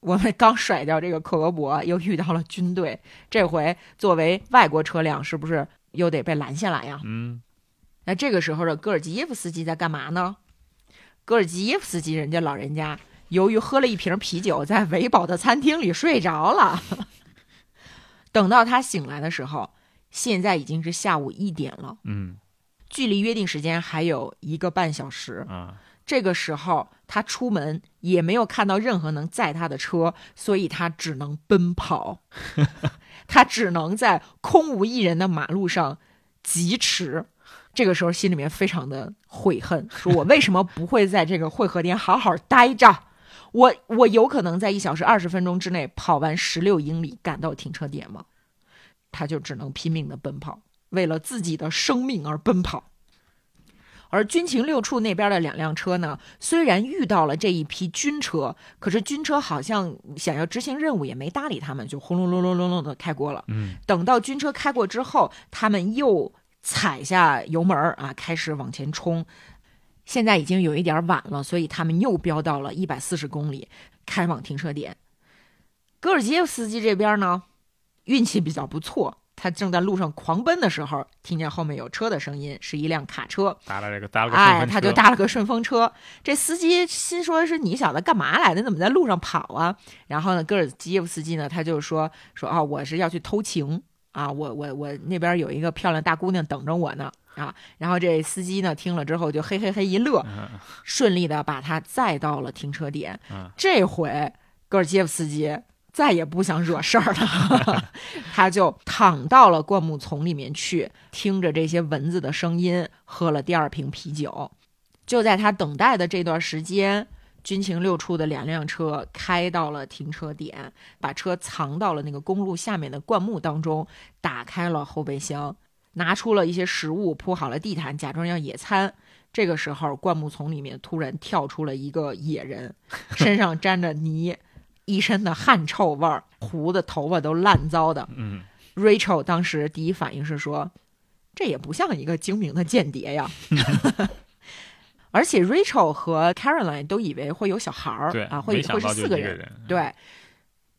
我们刚甩掉这个克格勃，又遇到了军队，这回作为外国车辆是不是又得被拦下来呀？嗯，那这个时候的戈尔基耶夫斯基在干嘛呢？戈尔基耶夫斯基人家老人家由于喝了一瓶啤酒，在维堡的餐厅里睡着了。等到他醒来的时候，现在已经是下午一点了。嗯，距离约定时间还有一个半小时啊。这个时候他出门也没有看到任何能载他的车，所以他只能奔跑。他只能在空无一人的马路上疾驰。这个时候心里面非常的悔恨，说我为什么不会在这个汇合点好好待着，我我有可能在一小时二十分钟之内跑完十六英里赶到停车点吗？他就只能拼命的奔跑，为了自己的生命而奔跑。而军情六处那边的两辆车呢，虽然遇到了这一批军车，可是军车好像想要执行任务也没搭理他们，就轰隆隆隆隆隆的开过了。嗯，等到军车开过之后，他们又踩下油门啊，开始往前冲。现在已经有一点晚了，所以他们又飙到了一百四十公里，开往停车点。戈尔基耶夫斯基这边呢，运气比较不错。他正在路上狂奔的时候，听见后面有车的声音，是一辆卡车搭了这个搭了个顺风车，哎，他就搭了个顺风车。这司机心说是你小子干嘛来的，怎么在路上跑啊？然后呢，戈尔基耶夫斯基呢，他就说说啊、哦，我是要去偷情啊，我我我那边有一个漂亮大姑娘等着我呢啊。然后这司机呢听了之后就嘿嘿嘿一乐，嗯、顺利的把他载到了停车点。嗯、这回戈尔基耶夫斯基再也不想惹事儿了。他就躺到了灌木丛里面去，听着这些蚊子的声音，喝了第二瓶啤酒。就在他等待的这段时间，军情六处的两辆车开到了停车点，把车藏到了那个公路下面的灌木当中，打开了后备箱，拿出了一些食物，铺好了地毯，假装要野餐。这个时候灌木丛里面突然跳出了一个野人，身上沾着泥一身的汗臭味儿，胡子头发都烂糟的。嗯 ，Rachel 当时第一反应是说，这也不像一个精明的间谍呀。而且 Rachel 和 Caroline 都以为会有小孩儿，啊，会会是四个人，嗯，对。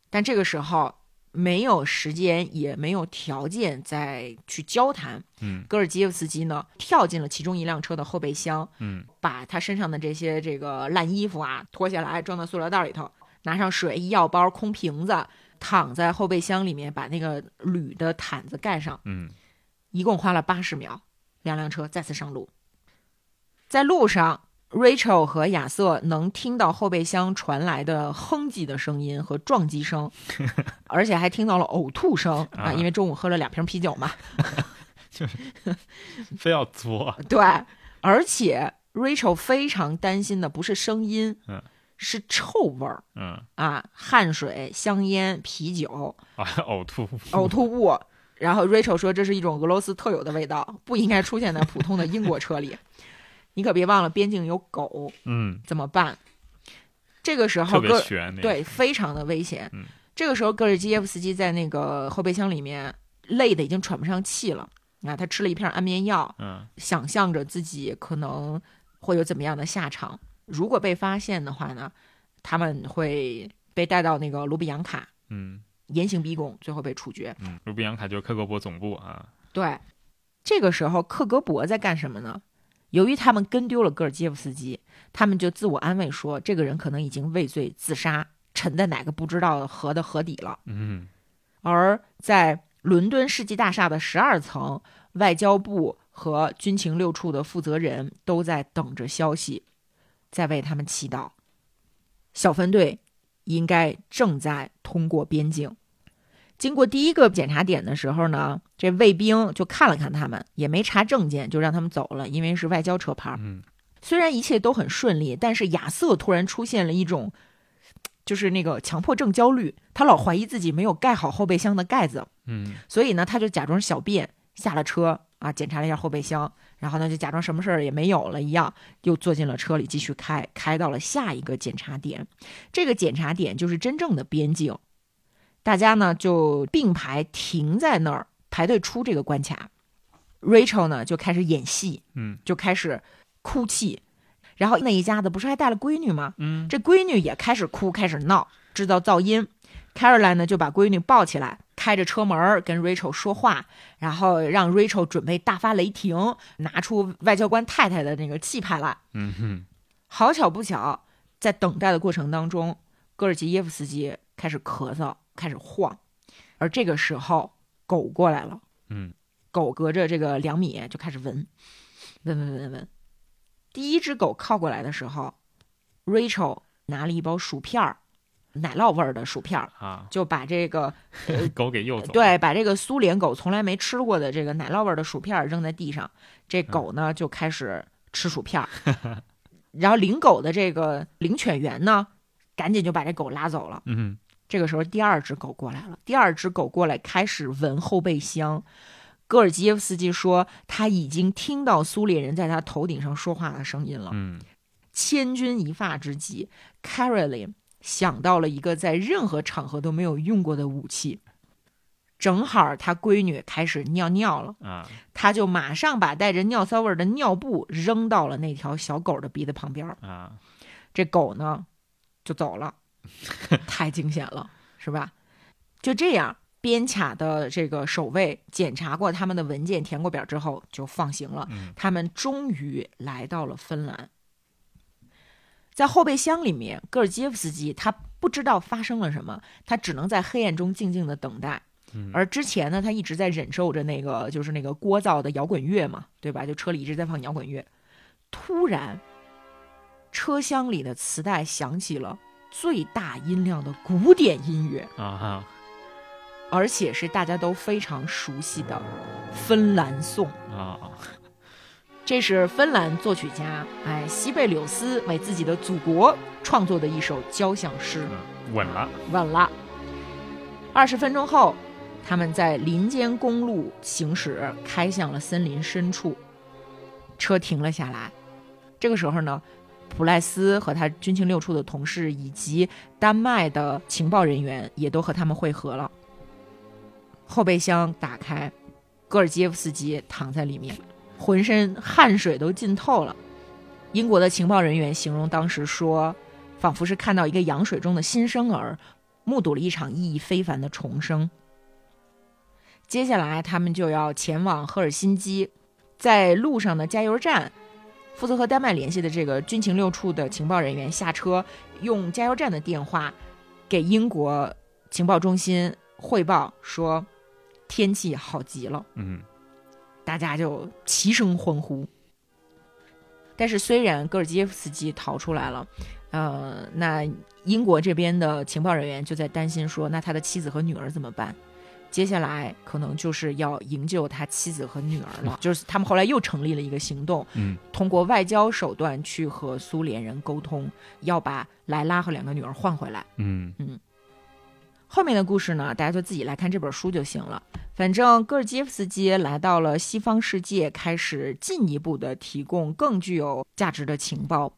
但这个时候没有时间，也没有条件再去交谈。嗯，戈尔基耶夫斯基呢，跳进了其中一辆车的后备箱，嗯，把他身上的这些这个烂衣服啊脱下来，装到塑料袋里头，拿上水、医药包、空瓶子，躺在后备箱里面，把那个铝的毯子盖上。嗯，一共花了八十秒，两辆车再次上路。在路上 ，Rachel 和亚瑟能听到后备箱传来的哼唧的声音和撞击声，而且还听到了呕吐声啊！因为中午喝了两瓶啤酒嘛，就是非要作。对，而且 Rachel 非常担心的不是声音，嗯，是臭味儿，嗯啊，汗水、香烟、啤酒啊，呕吐呕吐物。然后 Rachel 说，这是一种俄罗斯特有的味道，不应该出现在普通的英国车里。你可别忘了边境有狗，嗯，怎么办？这个时候特别对，非常的危险，嗯，这个时候戈尔基耶夫斯基在那个后备箱里面累得已经喘不上气了，啊，他吃了一片安眠药，嗯，想象着自己可能会有怎么样的下场，如果被发现的话呢，他们会被带到那个卢比扬卡，嗯，严刑逼供，最后被处决，嗯，卢比扬卡就是克格勃总部啊。对，这个时候克格勃在干什么呢？由于他们跟丢了戈尔基耶夫斯基，他们就自我安慰说，这个人可能已经畏罪自杀，沉在哪个不知道河的河底了。嗯，而在伦敦世纪大厦的十二层，外交部和军情六处的负责人都在等着消息，在为他们祈祷。小分队应该正在通过边境。经过第一个检查点的时候呢，这卫兵就看了看他们，也没查证件，就让他们走了，因为是外交车牌。嗯，虽然一切都很顺利，但是亚瑟突然出现了一种就是那个强迫症焦虑，他老怀疑自己没有盖好后备箱的盖子。嗯，所以呢，他就假装小便下了车啊，检查了一下后备箱，然后呢就假装什么事儿也没有了一样，又坐进了车里继续开，开到了下一个检查点。这个检查点就是真正的边境。大家呢就并排停在那儿排队出这个关卡。 Rachel 呢就开始演戏，嗯，就开始哭泣，然后那一家子不是还带了闺女吗？嗯，这闺女也开始哭开始闹，制造噪音。 Caroline 呢就把闺女抱起来，开着车门跟 Rachel 说话，然后让 Rachel 准备大发雷霆，拿出外交官太太的那个气派来。嗯哼，好巧不巧，在等待的过程当中，戈尔基耶夫斯基开始咳嗽开始晃，而这个时候狗过来了，嗯，狗隔着这个两米就开始闻，闻闻闻闻。第一只狗靠过来的时候 ，Rachel 拿了一包薯片，奶酪味的薯片啊，就把这个、呃、狗给诱走，对，把这个苏联狗从来没吃过的这个奶酪味的薯片扔在地上，这狗呢就开始吃薯片，嗯，然后领狗的这个领犬员呢，赶紧就把这狗拉走了，嗯。这个时候第二只狗过来了，第二只狗过来开始闻后备箱。戈尔基耶夫斯基说他已经听到苏联人在他头顶上说话的声音了。嗯，千钧一发之际 Caroline 想到了一个在任何场合都没有用过的武器，正好他闺女开始尿尿了，啊，他就马上把带着尿骚味的尿布扔到了那条小狗的鼻子旁边，啊，这狗呢就走了。太惊险了，是吧？就这样，边卡的这个守卫检查过他们的文件，填过表之后就放行了，嗯，他们终于来到了芬兰。在后备箱里面，戈尔基耶夫斯基他不知道发生了什么，他只能在黑暗中静静的等待，嗯，而之前呢他一直在忍受着那个就是那个聒噪的摇滚乐嘛，对吧？就车里一直在放摇滚乐。突然车厢里的磁带响起了最大音量的古典音乐啊，而且是大家都非常熟悉的芬兰颂啊，这是芬兰作曲家哎西贝柳斯为自己的祖国创作的一首交响诗。稳了，稳了。二十分钟后，他们在林间公路行驶，开向了森林深处。车停了下来，这个时候呢，普赖斯和他军情六处的同事以及丹麦的情报人员也都和他们会合了。后备箱打开，戈尔基耶夫斯基躺在里面，浑身汗水都浸透了。英国的情报人员形容当时说，仿佛是看到一个羊水中的新生儿，目睹了一场意义非凡的重生。接下来他们就要前往赫尔辛基，在路上的加油站，负责和丹麦联系的这个军情六处的情报人员下车，用加油站的电话给英国情报中心汇报说天气好极了。嗯，大家就齐声欢呼。但是虽然戈尔基耶夫斯基逃出来了，呃，那英国这边的情报人员就在担心说，那他的妻子和女儿怎么办？接下来可能就是要营救他妻子和女儿了。就是他们后来又成立了一个行动，嗯，通过外交手段去和苏联人沟通，要把莱拉和两个女儿换回来。嗯嗯，后面的故事呢，大家就自己来看这本书就行了。反正戈尔基耶夫斯基来到了西方世界，开始进一步的提供更具有价值的情报，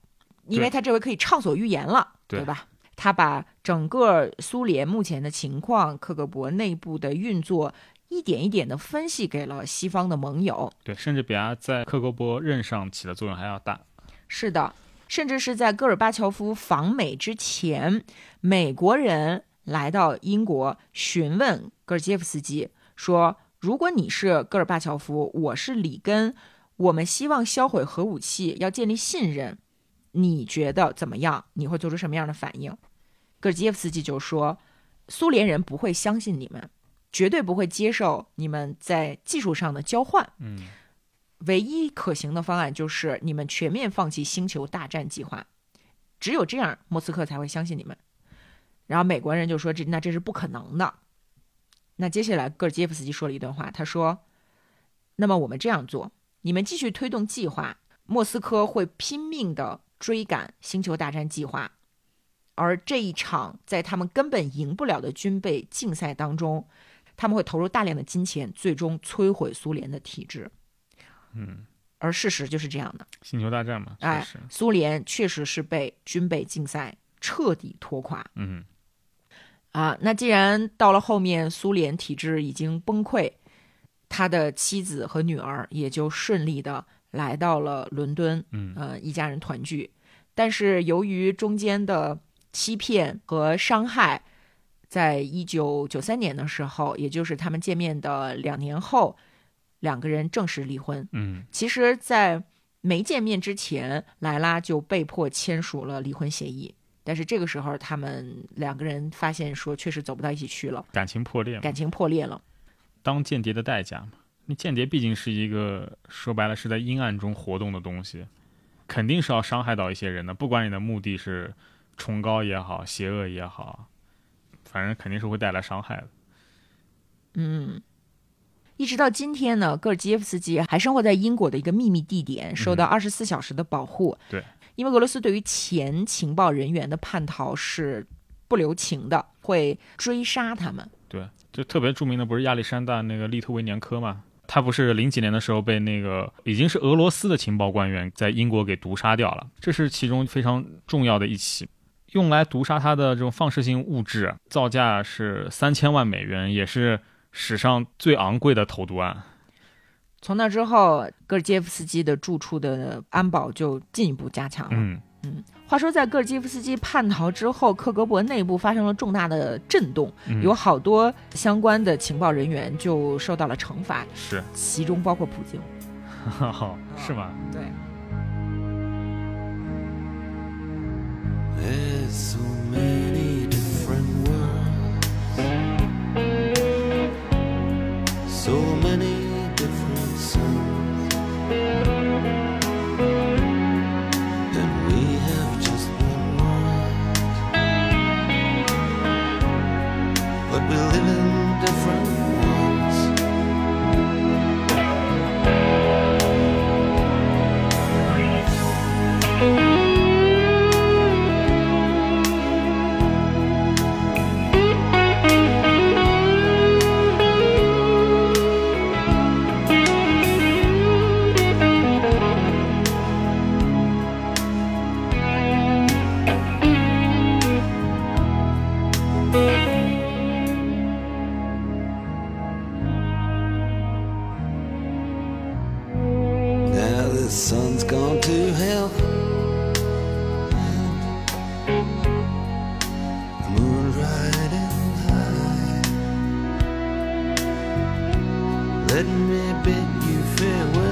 因为他这回可以畅所欲言了， 对, 对吧？他把整个苏联目前的情况，克格勃内部的运作，一点一点的分析给了西方的盟友。对，甚至比他在克格勃任上起的作用还要大。是的，甚至是在戈尔巴乔夫访美之前，美国人来到英国询问戈尔基耶夫斯基说，如果你是戈尔巴乔夫，我是里根，我们希望销毁核武器，要建立信任，你觉得怎么样？你会做出什么样的反应？戈尔基耶夫斯基就说，苏联人不会相信你们，绝对不会接受你们在技术上的交换，嗯，唯一可行的方案就是你们全面放弃星球大战计划，只有这样莫斯科才会相信你们。然后美国人就说，这那这是不可能的。那接下来戈尔基耶夫斯基说了一段话，他说，那么我们这样做，你们继续推动计划，莫斯科会拼命的追赶星球大战计划，而这一场在他们根本赢不了的军备竞赛当中，他们会投入大量的金钱，最终摧毁苏联的体制。嗯，而事实就是这样的。星球大战嘛，哎，苏联确实是被军备竞赛彻底拖垮。嗯，啊，那既然到了后面苏联体制已经崩溃，他的妻子和女儿也就顺利的来到了伦敦，嗯，呃，一家人团聚。但是由于中间的欺骗和伤害，在一九九三年的时候，也就是他们见面的两年后，两个人正式离婚。嗯，其实，在没见面之前，莱拉就被迫签署了离婚协议。但是这个时候，他们两个人发现说，确实走不到一起去了，感情破裂，感情破裂了。当间谍的代价嘛，你间谍毕竟是一个说白了是在阴暗中活动的东西。肯定是要伤害到一些人的，不管你的目的是崇高也好，邪恶也好，反正肯定是会带来伤害的。嗯，一直到今天呢，戈尔基耶夫斯基还生活在英国的一个秘密地点，受到二十四小时的保护。嗯，对，因为俄罗斯对于前情报人员的叛逃是不留情的，会追杀他们。对，就特别著名的不是亚历山大那个利特维年科嘛？他不是零几年的时候被那个已经是俄罗斯的情报官员在英国给毒杀掉了，这是其中非常重要的一起。用来毒杀他的这种放射性物质造价是三千万美元，也是史上最昂贵的投毒案。从那之后，戈尔基耶夫斯基的住处的安保就进一步加强了。嗯嗯，话说在戈尔基耶夫斯基叛逃之后，克格勃内部发生了重大的震动，嗯，有好多相关的情报人员就受到了惩罚，是，其中包括普京。哦，是吗？对。son's gone to hell. The moon riding high, let me bid you farewell.